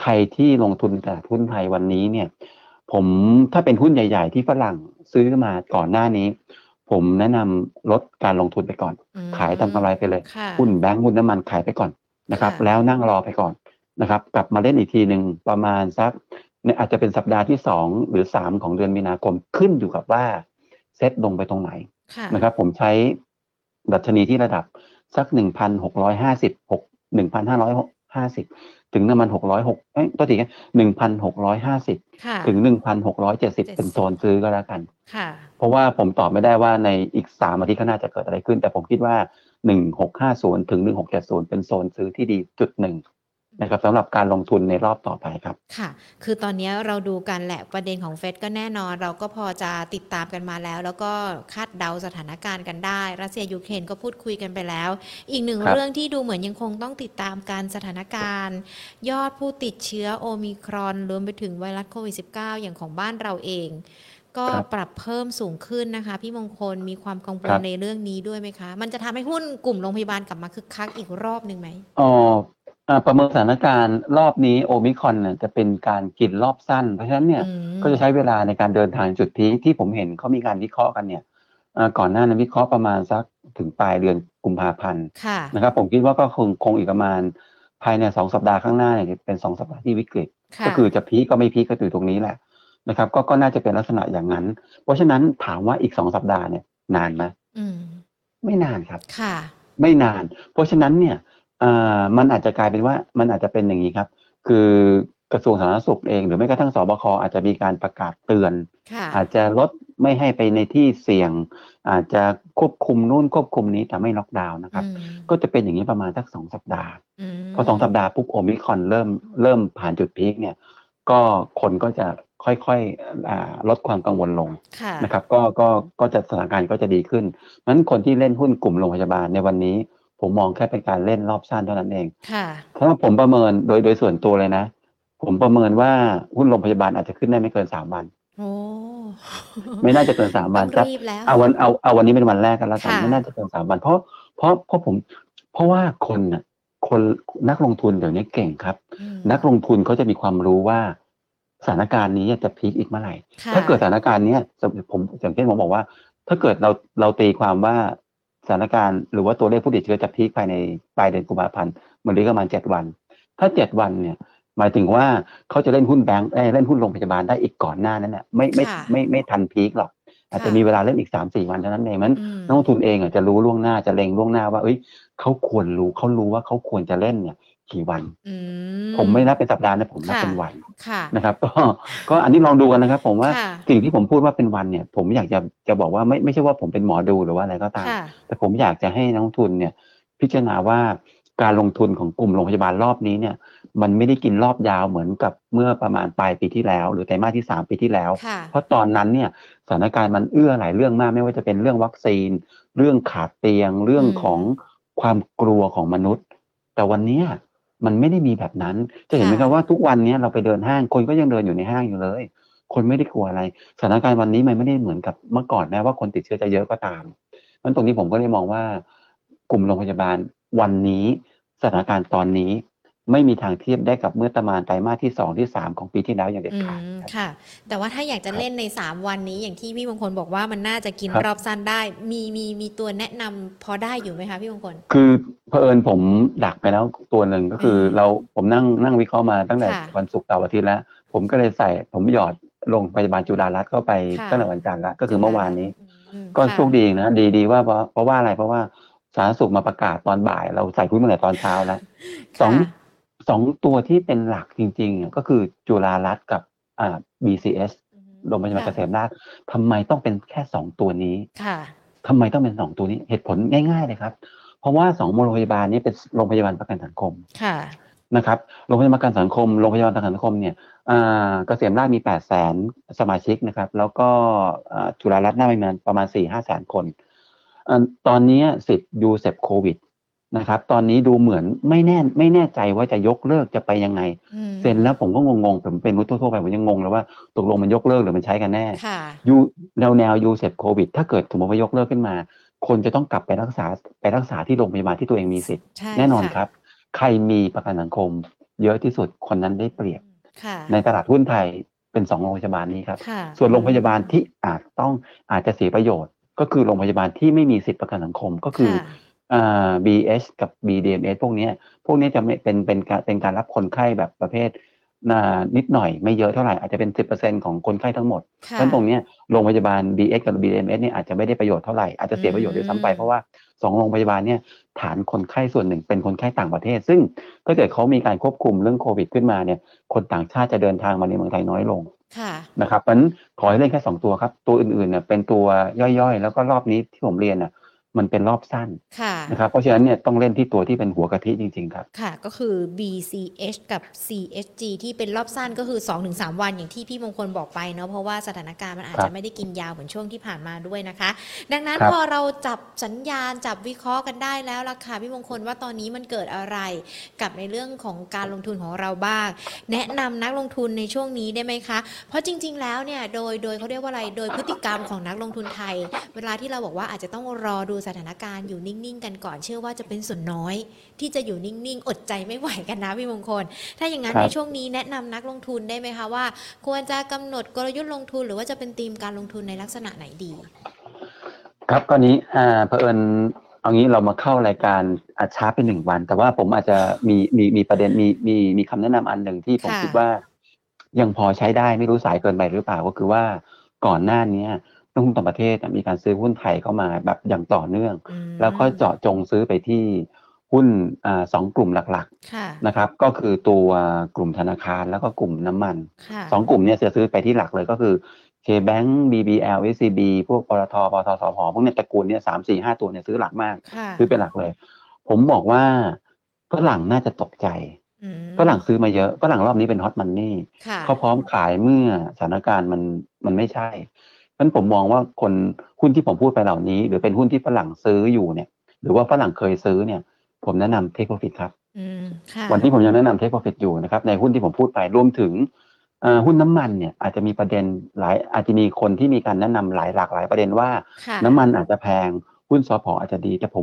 ใครที่ลงทุนตลาดหุ้นไทยวันนี้เนี่ยผมถ้าเป็นหุ้นใหญ่ๆที่ฝรั่งซื้อมาก่อนหน้านี้ผมแนะนำลดการลงทุนไปก่อนขายทำกำไรไปเลยหุ้นแบงก์หุ้นน้ำมันขายไปก่อนนะครับแล้วนั่งรอไปก่อนนะครับกลับมาเล่นอีกทีนึงประมาณสักอาจจะเป็นสัปดาห์ที่2หรือ3ของเดือนมีนาคมขึ้นอยู่กับว่าเซ็ตลงไปตรงไหนนะครับผมใช้ดัชนีที่ระดับสัก 1,550 ถึงประมาณ606ตัวที 1,650 ถึง 1,670 เป็นโซนซื้อก็แล้วกันเพราะว่าผมตอบไม่ได้ว่าในอีก3อาทิตย์ข้างหน้าจะเกิดอะไรขึ้นแต่ผมคิดว่า1650ถึง1670เป็นโซนซื้อที่ดีจุดหนึ่งนะครับสำหรับการลงทุนในรอบต่อไปครับค่ะคือตอนนี้เราดูกันแหละประเด็นของเฟดก็แน่นอนเราก็พอจะติดตามกันมาแล้วแล้วก็คาดเดาสถานการณ์กันได้รัสเซียยูเครนก็พูดคุยกันไปแล้วอีกหนึ่งเรื่องที่ดูเหมือนยังคงต้องติดตามการสถานการณ์ยอดผู้ติดเชื้อโอมิครอนรวมไปถึงไวรัสโควิด -19 อย่างของบ้านเราเองก็ปรับเพิ่มสูงขึ้นนะคะพี่มงคลมีความกังวลในเรื่องนี้ด้วยไหมคะมันจะทำให้หุ้นกลุ่มโรงพยาบาลกลับมาคึกคักอีกรอบนึงไหมประเมินสถานการณ์รอบนี้โอมิครอนเนี่ยจะเป็นการกินรอบสั้นเพราะฉะนั้นเนี่ยก็จะใช้เวลาในการเดินทางจุดพีคที่ผมเห็นเขามีการวิเคราะห์กันเนี่ยก่อนหน้านั้นวิเคราะห์ประมาณสักถึงปลายเดือนกุมภาพันธ์นะครับผมคิดว่าก็คงอีกประมาณภายใน2สัปดาห์ข้างหน้าเนี่ยเป็น2สัปดาห์ที่วิกฤตก็คือจะพีคก็ไม่พีคก็อยู่ตรงนี้แหละนะครับก็น่าจะเป็นลักษณะอย่างนั้นเพราะฉะนั้นถามว่าอีก2สัปดาห์เนี่ยนานไหมไม่นานครับไม่นานเพราะฉะนั้นเนี่ยมันอาจจะกลายเป็นว่ามันอาจจะเป็นอย่างนี้ครับคือกระทรวงสาธารณสุขเองหรือไม่กระทั่งสบคอาจจะมีการประกาศเตือนอาจจะลดไม่ให้ไปในที่เสี่ยงอาจจะควบคุมนู่นควบคุมนี้แต่ไม่ล็อกดาวน์นะครับก็จะเป็นอย่างนี้ประมาณสัก2สัปดาห์พอ2สัปดาห์ปุ๊บโอมิครอนเริ่มผ่านจุดพีคเนี่ยก็คนก็จะค่อยๆลดความกังวลลงนะครับก็จะสถานการณ์ก็จะดีขึ้นงั้นคนที่เล่นหุ้นกลุ่มโรงพยาบาลในวันนี้ผมมองแค่เป็นการเล่นรอบสั้นเท่านั้นเองเพราะว่าผมประเมินโดยส่วนตัวเลยนะผมประเมินว่าหุ้นโรงพยาบาลอาจจะขึ้นได้ไม่เกิน3วันไม่น่าจะเกิน3วันครับเอาวันนี้เป็นวันแรกกันแล้วกันไม่น่าจะเกิน3วันเพราะผมเพราะว่าคนนักลงทุนเดี๋ยวนี้เก่งครับนักลงทุนเขาจะมีความรู้ว่า สถานการณ์นี้จะพีคอีกเมื่อไหร่ถ้าเกิดสถานการณ์นี้ผมอย่างเช่นผมบอกว่าถ้าเกิดเราตีความว่าสถานการณ์หรือว่าตัวเลขผู้ติดเชื้อจะพีคภายในปลายเดือนกุมภาพันธ์มันประมาณ7วันถ้า7วันเนี่ยหมายถึงว่าเขาจะเล่นหุ้นแบงค์เล่นหุ้นโรงพยาบาลได้อีกก่อนหน้านั้นน่ะไม่ทันพีคหรอกอาจจะมีเวลาเล่นอีก 3-4 วันเท่านั้นเองมันนักลงทุนเองอ่ะจะรู้ล่วงหน้าจะเล็งล่วงหน้าว่าเอ้ยเขารู้ว่าเขาควรจะเล่นเนี่ยกี่วันผมไม่นับเป็นสัปดาห์นะผมนับเป็นวันนะครับก็อันนี้ลองดูกันนะครับผมว่าสิ่งที่ผมพูดว่าเป็นวันเนี่ยผมอยากจะบอกว่าไม่ใช่ว่าผมเป็นหมอดูหรือว่าอะไรก็ตามแต่ผมอยากจะให้นักลงทุนเนี่ยพิจารณาว่าการลงทุนของกลุ่มโรงพยาบาลรอบนี้เนี่ยมันไม่ได้กินรอบยาวเหมือนกับเมื่อประมาณปลายปีที่แล้วหรือไตรมาสที่3ปีที่แล้วเพราะตอนนั้นเนี่ยสถานการณ์มันเอื้อหลายเรื่องมากไม่ว่าจะเป็นเรื่องวัคซีนเรื่องขาดเตียงเรื่องของความกลัวของมนุษย์แต่วันนี้มันไม่ได้มีแบบนั้นจะเห็นไหมครับว่าทุกวันนี้เราไปเดินห้างคนก็ยังเดินอยู่ในห้างอยู่เลยคนไม่ได้กลัวอะไรสถานการณ์วันนี้มันไม่ได้เหมือนกับเมื่อก่อนแม้ว่าคนติดเชื้อจะเยอะก็ตามงั้นตรงนี้ผมก็เลยมองว่ากลุ่มโรงพยาบาลวันนี้สถานการณ์ตอนนี้ไม่มีทางเทียบได้กับเมื่อประมาณไตรมาสที่2ที่3ของปีที่แล้วอย่างเด็ดขาดค่ะแต่ว่าถ้าอยากจะเล่นใน3วันนี้อย่างที่พี่มงคลบอกว่ามันน่าจะกินรอบสั้นได้มีตัวแนะนำพอได้อยู่ไหมคะพี่มงคลคือเผอิญผมดักไปแล้วตัวนึงก็คือผมนั่งวิเคราะห์มาตั้งแต่วันศุกร์เสาร์อาทิตย์แล้วผมก็เลยผมหยอดลงพยาบาลจุฬารัตน์เข้าไปตั้งแต่วันจันทร์แล้วก็คือเมื่อวานนี้ก็โชคดีนะดีว่าเพราะว่าอะไรเพราะว่าสาธารณสุขมาประกาศตอนบ่ายเราใส่หุ้นมาตั้งแต่ตอนเช้าแล้ว2ตัวที่เป็นหลักจริงๆก็คือจุฬารัตน์กับBCS โรงพยาบาลเกษมราษฎร์ทำไมต้องเป็นแค่2ตัวนี้ทำไมต้องเป็น2ตัวนี้เหตุผลง่ายๆเลยครับเพราะว่า2โรงพยาบาลนี้เป็นโรงพยาบาลประกันสังคมนะครับโรงพยาบาลประกันสังคมโรงพยาบาลประกันสังคมเนี่ยเกษมราษฎร์มี 800,000 สมาชิกนะครับแล้วก็จุฬารัตน์น่าจะประมาณ 4-5 แสนคนตอนนี้สิทธิ์ยูเซฟโควิดนะครับตอนนี้ดูเหมือนไม่แน่ใจว่าจะยกเลิกจะไปยังไงเซ็นแล้วผมก็งงๆผมเป็นมนุษย์ทั่วๆไปผมยังงงเลยว่าตกลงมันยกเลิกหรือมันใช้กันแน่ยูแนวยูเซฟโควิดถ้าเกิดสมมติว่ายกเลิกขึ้นมาคนจะต้องกลับไปรักษาที่โรงพยาบาลที่ตัวเองมีสิทธิ์แน่นอนครับใครมีประกันสังคมเยอะที่สุดคนนั้นได้เปรียบในตลาดหุ้นไทยเป็น2โรงพยาบาลนี้ครับส่วนโรงพยาบาลที่อาจจะเสียประโยชน์ก็คือโรงพยาบาลที่ไม่มีสิทธิประกันสังคมก็คือBH กับ BDMS พวกนี้จะเป็นการรับคนไข้แบบประเภทนิดหน่อยไม่เยอะเท่าไหร่อาจจะเป็น 10% ของคนไข้ทั้งหมดเพราะตรงนี้โรงพยาบาล BH กับ BDMS เนี่ยอาจจะไม่ได้ประโยชน์เท่าไหร่อาจจะเสียประโยชน์ด้วยซ้ำไปเพราะว่า2โรงพยาบาลเนี่ยฐานคนไข้ส่วนหนึ่งเป็นคนไข้ต่างประเทศซึ่งถ้าเกิดเขามีการควบคุมเรื่องโควิดขึ้นมาเนี่ยคนต่างชาติจะเดินทางมาในเมืองไทยน้อยลงนะครับเพราะฉะนั้นขอให้เล่นแค่2ตัวครับตัวอื่นๆเนี่ยเป็นตัวย่อยๆแล้วก็รอบนี้ที่ผมเรียนน่ะมันเป็นรอบสั้นนะครับเพราะฉะนั้นเนี่ยต้องเล่นที่ตัวที่เป็นหัวกะทิจริงๆครับค่ะก็คือ BCH กับ CHG ที่เป็นรอบสั้นก็คือ 2-3 วันอย่างที่พี่มงคลบอกไปเนาะเพราะว่าสถานการณ์มันอาจจะไม่ได้กินยาวเหมือนช่วงที่ผ่านมาด้วยนะคะดังนั้นพอเราจับสัญญาณจับวิเคราะห์กันได้แล้วล่ะค่ะพี่มงคลว่าตอนนี้มันเกิดอะไรกับในเรื่องของการลงทุนของเราบ้างแนะนำนักลงทุนในช่วงนี้ได้ไหมคะเพราะจริงๆแล้วเนี่ยโดยเขาเรียกว่าอะไรโดยพฤติกรรมของนักลงทุนไทยเวลาที่เราบอกว่าอาจจะต้องรอดูสถานการณ์อยู่นิ่งๆกันก่อนเชื่อว่าจะเป็นส่วนน้อยที่จะอยู่นิ่งๆอดใจไม่ไหวกันนะพี่มงคลถ้าอย่างนั้นในช่วงนี้แนะนำนักลงทุนได้ไหมคะว่าควรจะกำหนดกลยุทธ์ลงทุนหรือว่าจะเป็นธีมการลงทุนในลักษณะไหนดีครับตอนนี้เผอิญเอางี้เรามาเข้ารายการอาจช้าไป1วันแต่ว่าผมอาจจะมีประเด็นมีคำแนะนำอันหนึ่งที่ผมคิดว่ายังพอใช้ได้ไม่รู้สายเกินไปหรือเปล่าก็คือว่าก่อนหน้านี้นักลงทุนต่างประเทศมีการซื้อหุ้นไทยเข้ามาแบบอย่างต่อเนื่องแล้วก็เจาะจงซื้อไปที่หุ้น2กลุ่มหลักๆนะครับก็คือตัวกลุ่มธนาคารแล้วก็กลุ่มน้ำมัน2กลุ่มเนี่ยจะซื้อไปที่หลักเลยก็คือ K-Bank BBL SCB พวกปตทปตสผพวกเนี่ยตระกูลเนี่ย 3 4 5 ตัวเนี่ยซื้อหลักมากซื้อเป็นหลักเลยผมบอกว่าฝรั่งน่าจะตกใจฝรั่งซื้อมาเยอะฝรั่งรอบนี้เป็นฮอตมันนี่เขาพร้อมขายเมื่อสถานการณ์มันไม่ใช่นั้นผมมองว่าคนหุ้นที่ผมพูดไปเหล่านี้หรือเป็นหุ้นที่ฝรั่งซื้ออยู่เนี่ยหรือว่าฝรั่งเคยซื้อเนี่ยผมแนะนำ Take Profit ครับวันนี้ผมยังแนะนำ Take Profit อยู่นะครับในหุ้นที่ผมพูดไปรวมถึงหุ้นน้ำมันเนี่ยอาจจะมีประเด็นหลายอาจจะมีคนที่มีการแนะนำหลากหลายประเด็นว่าน้ำมันอาจจะแพงหุ้นสผ.อาจจะดีแต่ผ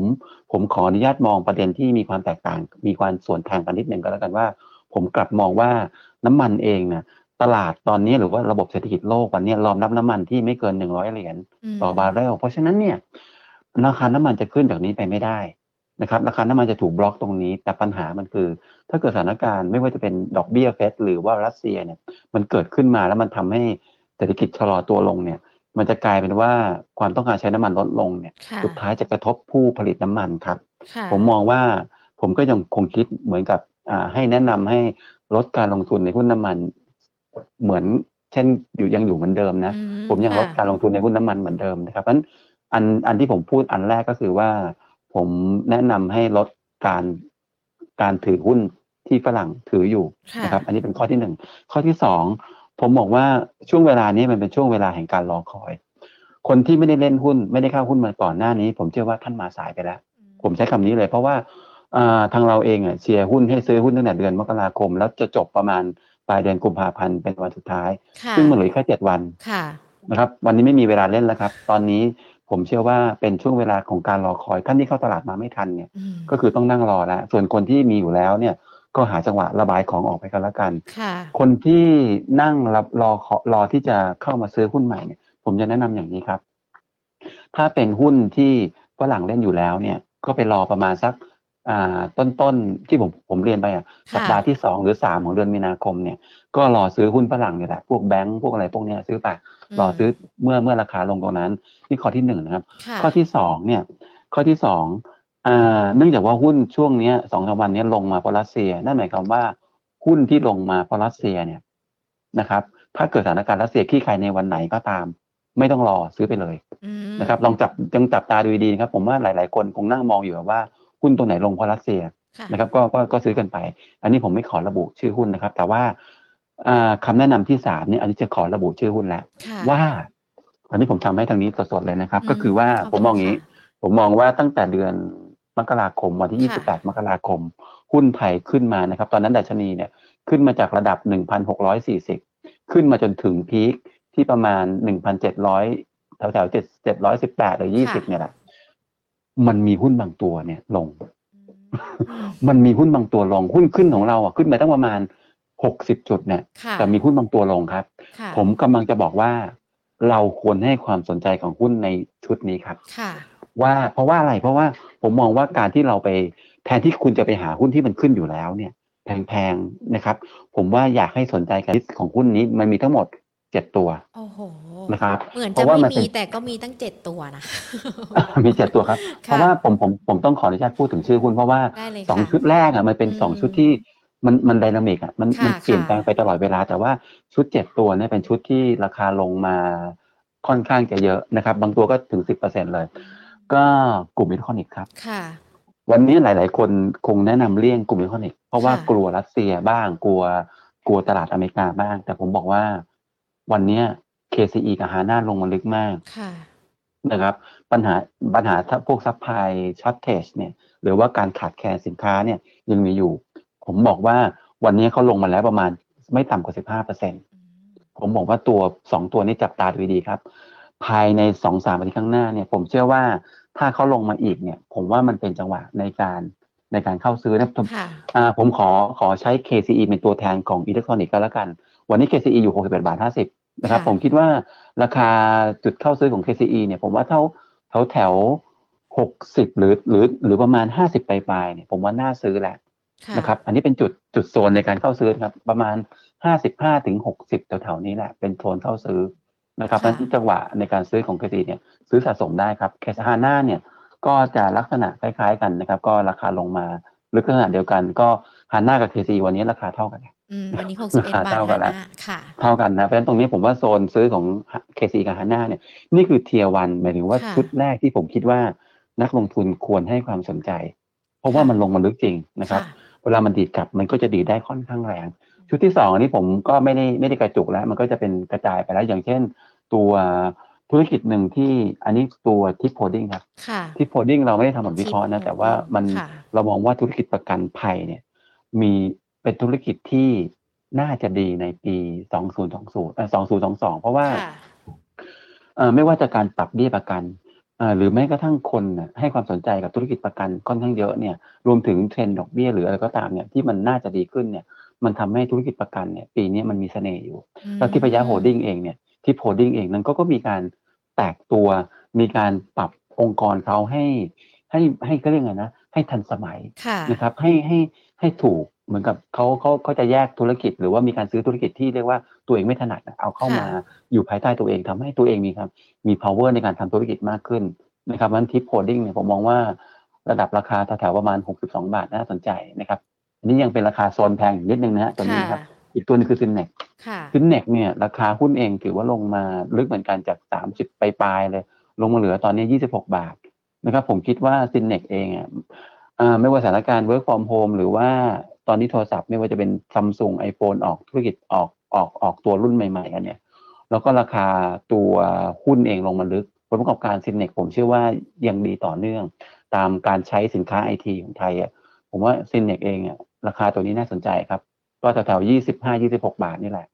มขออนุญาตมองประเด็นที่มีความแตกต่างมีความส่วนทางกันนิดนึงก็แล้วกันว่าผมกลับมองว่าน้ำมันเองนะ ตลาดตอนนี้หรือว่าระบบเศรษฐกิจโลกวันนี้รองรับน้ำมันที่ไม่เกิน$100ต่อบาร์เรลเพราะฉะนั้นเนี่ยราคาน้ำมันจะขึ้นจากนี้ไปไม่ได้นะครับราคาน้ำมันจะถูกบล็อกตรงนี้แต่ปัญหามันคือถ้าเกิดสถานการณ์ไม่ว่าจะเป็นดอกเบี้ยเฟดหรือว่ารัสเซียเนี่ยมันเกิดขึ้นมาแล้วมันทำให้เศรษฐกิจชะลอตัวลงเนี่ยมันจะกลายเป็นว่าความต้องการใช้น้ำมันลดลงเนี่ยสุดท้ายจะกระทบผู้ผลิตน้ำมันครับผมมองว่าผมก็ยังคงคิดเหมือนกับให้แนะนำให้ลดการลงทุนในหุ้นน้ำมันเหมือนเช่นอยู่ยังอยู่เหมือนเดิมนะผมยังลดการลงทุนในหุ้นน้ำมันเหมือนเดิมนะครับเพราะฉะนั้นอันที่ผมพูดอันแรกก็คือว่าผมแนะนำให้ลดการถือหุ้นที่ฝรั่งถืออยู่นะครับอันนี้เป็นข้อที่1ข้อที่2ผมบอกว่าช่วงเวลานี้มันเป็นช่วงเวลาแห่งการรอคอยคนที่ไม่ได้เล่นหุ้นไม่ได้เข้าหุ้นมาก่อนหน้านี้ผมเชื่อว่าท่านมาสายไปแล้วผมใช้คำนี้เลยเพราะว่าทางเราเองเชียร์หุ้นให้ซื้อหุ้นตั้งแต่เดือนมกราคมแล้วจะจบประมาณปลายเดือนกุมภาพันธ์เป็นวันสุดท้ายซึ่งมันเหลือแค่7วันนะครับวันนี้ไม่มีเวลาเล่นแล้วครับตอนนี้ผมเชื่อว่าเป็นช่วงเวลาของการรอคอยท่านที่เข้าตลาดมาไม่ทันเนี่ยก็คือต้องนั่งรอแล้วส่วนคนที่มีอยู่แล้วเนี่ยก็หาจังหวะระบายของออกไปกันละกันคนที่นั่งรอที่จะเข้ามาซื้อหุ้นใหม่เนี่ยผมจะแนะนำอย่างนี้ครับถ้าเป็นหุ้นที่ฝรั่งเล่นอยู่แล้วเนี่ยก็ไปรอประมาณสักต้นที่ผมเรียนไปสัปดาห์ที่2หรือ3ของเดือนมีนาคมเนี่ยก็รอซื้อหุ้นฝรั่งนี่แหละพวกแบงก์พวกอะไรพวกนี้ซื้อไปรอซื้อเมื่อราคาลงตรงนั้นนี่ข้อที่1นะครับข้อที่2เนี่ยข้อที่2เนื่องจากว่าหุ้นช่วงนี้2-3 วันนี้ลงมาเพราะรัสเซียนั่นหมายความว่าหุ้นที่ลงมาเพราะรัสเซียเนี่ยนะครับถ้าเกิดสถานการณ์รัสเซียคลี่คลายในวันไหนก็ตามไม่ต้องรอซื้อไปเลยนะครับลองจับตาดูดีๆครับผมว่าหลายๆคนคงนั่งมองอยู่ว่าหุ้นตัวไหนลงเพราะรัสเซียนะครับก็ซื้อกันไปอันนี้ผมไม่ขอระบุชื่อหุ้นนะครับแต่ว่าคำแนะนำที่3เนี่ยอันนี้จะขอระบุชื่อหุ้นแล้วว่าอันนี้ผมทำให้ทางนี้สดๆเลยนะครับก็คือว่าผมมองอย่างนี้ผมมองว่าตั้งแต่เดือนมกราคมวันที่28มกราคมหุ้นไทยขึ้นมานะครับตอนนั้นดัชนีเนี่ยขึ้นมาจากระดับ 1,640 ขึ้นมาจนถึงพีคที่ประมาณ 1,700 แถวๆ718หรือ20เนี่ยแหละมันมีหุ้นบางตัวเนี่ยลง มันมีหุ้นบางตัวลงหุ้นขึ้นของเราอ่ะขึ้นไปตั้งประมาณ60จุดเนี่ยแต่มีหุ้นบางตัวลงครับผมกำลังจะบอกว่าเราควรให้ความสนใจของหุ้นในชุดนี้ครับว่าเพราะว่าอะไรเพราะว่าผมมองว่าการที่เราไปแทนที่คุณจะไปหาหุ้นที่มันขึ้นอยู่แล้วเนี่ยแพงๆนะครับผมว่าอยากให้สนใจกับลิสต์ของหุ้นนี้มันมีทั้งหมด7ตัวโอ้โหนะครับเหมือนจะไม่มีแต่ก็มีตั้ง7ตัวนะมี7ตัวครับเพราะว่าผมต้องขออนุญาตพูดถึงชื่อหุ้นเพราะว่า2ชุดแรกมันเป็น2ชุดที่มันไดนามิกมันเปลี่ยนแปลงไปตลอดเวลาแต่ว่าชุด7ตัวเนี่ยเป็นชุดที่ราคาลงมาค่อนข้างจะเยอะนะครับบางตัวก็ถึง 10% เลยก็กลุ่มอิเล็กทรอนิกส์ครับค่ะวันนี้หลายๆคนคงแนะนำเลี่ยงกลุ่มอิเล็กทรอนิกส์เพราะว่ากลัวรัสเซียบ้างกลัวตลาดอเมริกาบ้างแต่ผมบอกว่าวันนี้ KCE กับฮาน่าลงมาลึกมากนะครับปัญหาพวกซัพพลายช็อตเทจเนี่ยหรือว่าการขาดแคลนสินค้าเนี่ยยังมีอยู่ผมบอกว่าวันนี้เขาลงมาแล้วประมาณไม่ต่ำกว่า 15% ผมบอกว่าตัว2ตัวนี้จับตาดูดีครับภายใน 2-3 วันข้างหน้าเนี่ยผมเชื่อว่าถ้าเขาลงมาอีกเนี่ยผมว่ามันเป็นจังหวะในการเข้าซื้อนะผมขอใช้ KCE เป็นตัวแทนของอิเล็กทรอนิกส์ก็แล้วกันวันนี้ KCE อยู่ 61.50 นะครับผมคิดว่าราคาจุดเข้าซื้อของ KCE เนี่ยผมว่าแถว60หรือประมาณ50ปลายๆเนี่ยผมว่าน่าซื้อแหละนะครับอันนี้เป็นจุดโซนในการเข้าซื้อครับประมาณ 55-60 แถวๆนี้แหละเป็นโซนเข้าซื้อนะครับนั้นจังหวะในการซื้อของ KCE เนี่ยซื้อสะสมได้ครับ KCE หน้าเนี่ยก็จะลักษณะคล้ายๆกันนะครับก็ราคาลงมาหรือลักษณะเดียวกันก็ฮาน่ากับ KCE วันนี้ราคาเท่ากันวันนี้61 บาทแล้วค่ะเท่ากันนะเพราะฉะนั้นตรงนี้ผมว่าโซนซื้อของ KCE กับ HANA เนี่ยนี่คือ Tier 1 หมายถึงว่าชุดแรกที่ผมคิดว่านักลงทุนควรให้ความสนใจเพราะว่ามันลงมาลึกจริงนะครับเวลามันดีดกลับมันก็จะดีดได้ค่อนข้างแรงชุดที่2อันนี้ผมก็ไม่ได้กระจุกแล้วมันก็จะเป็นกระจายไปแล้วอย่างเช่นตัวธุรกิจหนึ่งที่อันนี้ตัว Tipoding ครับ Tipoding เราไม่ได้ทำบทวิเคราะห์นะแต่ว่ามันเรามองว่าธุรกิจประกันภัยเนี่ยมีเป็นธุรกิจที่น่าจะดีในปี2022เพราะว่าไม่ว่าจะการปรับเบี้ยประกันหรือแม้กระทั่งคนให้ความสนใจกับธุรกิจประกันค่อนข้างเยอะเนี่ยรวมถึงเทรนด์ดอกเบี้ยหรืออะไรก็ตามเนี่ยที่มันน่าจะดีขึ้นเนี่ย มันทำให้ธุรกิจประกันเนี่ยปีนี้มันมีเสน่ห์อยู่แล้วที่พยาโฮลดิ้งเองเนี่ยที่โฮลดิ้งเองนั้นก็มีการแตกตัวมีการปรับองค์กรเขาให้ก็เรียกไงนะให้ทันสมัยนะครับให้ถูกเหมือนกับเขาจะแยกธุรกิจหรือว่ามีการซื้อธุรกิจที่เรียกว่าตัวเองไม่ถนัดเอาเข้ามาอยู่ภายใต้ตัวเองทำให้ตัวเองมีครับมี power ในการทำธุรกิจมากขึ้นนะครับงั้นทิปโฮลดิ้งเนี่ยผมมองว่าระดับราคาแถวๆประมาณ62 บาทน่าสนใจนะครับอันนี้ยังเป็นราคาโซนแพงนิดนึงนะฮะตอนนี้ครับอีกตัวนึงคือ Synnex ค่ะ Synnex เนี่ยราคาหุ้นเองถือว่าลงมาลึกเหมือนกันจาก30ไปปลายเลยลงมาเหลือตอนนี้26 บาทนะครับผมคิดว่า Synnex เองไม่ว่าสถานการณ์ work from home หรือว่าตอนนี้โทรศัพท์ไม่ว่าจะเป็น Samsung iPhone ออกธุรกิจออกตัวรุ่นใหม่ๆกันเนี่ยแล้วก็ราคาตัวหุ้นเองลงมาลึกผลประกอบการ Synnex ผมเชื่อว่ายังดีต่อเนื่องตามการใช้สินค้า IT ของไทยผมว่า Synnex เองราคาตัวนี้น่าสนใจครับก็แถวๆ 25-26 บาทนี่แหละ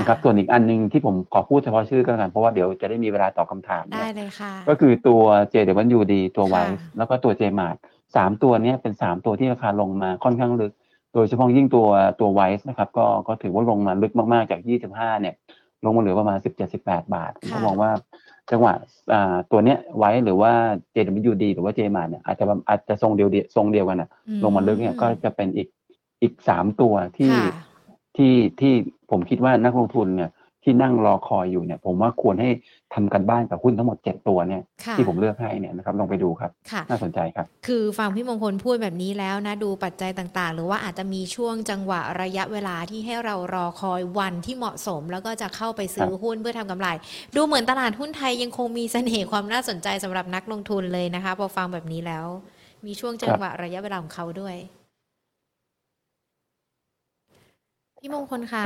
นะครับส่วนอีกอันนึงที่ผมขอพูดเฉพาะชื่อก็แล้วกันเพราะว่าเดี๋ยวจะได้มีเวลาตอบคำถามได้เลยค่ะก็คือตัว JWD ตัว Wise แล้วก็ตัว JMAT 3ตัวนี้เป็น3ตัวที่ราคาลงมาค่อนข้างลึกโดยเฉพาะยิ่งตัว Wise นะครับก็ถือว่าลงมาลึกมากๆจาก25เนี่ยลงมาเหลือประมาณ 17-18 บาทก็มองว่าจังหวะตัวเนี้ยไว้หรือว่า JWD หรือว่า JMAT เนี่ยอาจจะทรงเดียวกันน่ะลงมาลึกเนี่ยก็จะเป็นอีก3ตัวที่ผมคิดว่านักลงทุนเนี่ยที่นั่งรอคอยอยู่เนี่ยผมว่าควรให้ทำกันบ้านกับหุ้นทั้งหมด7ตัวเนี่ยที่ผมเลือกให้เนี่ยนะครับลองไปดูครับน่าสนใจครับคือฟังพี่มงคลพูดแบบนี้แล้วนะดูปัจจัยต่างๆหรือว่าอาจจะมีช่วงจังหวะระยะเวลาที่ให้เรารอคอยวันที่เหมาะสมแล้วก็จะเข้าไปซื้อหุ้นเพื่อทำกำไรดูเหมือนตลาดหุ้นไทยยังคงมีเสน่ห์ความน่าสนใจสำหรับนักลงทุนเลยนะคะพอฟังแบบนี้แล้วมีช่วงจังหวะระยะเวลาของเขาด้วยพี่มงคลคะ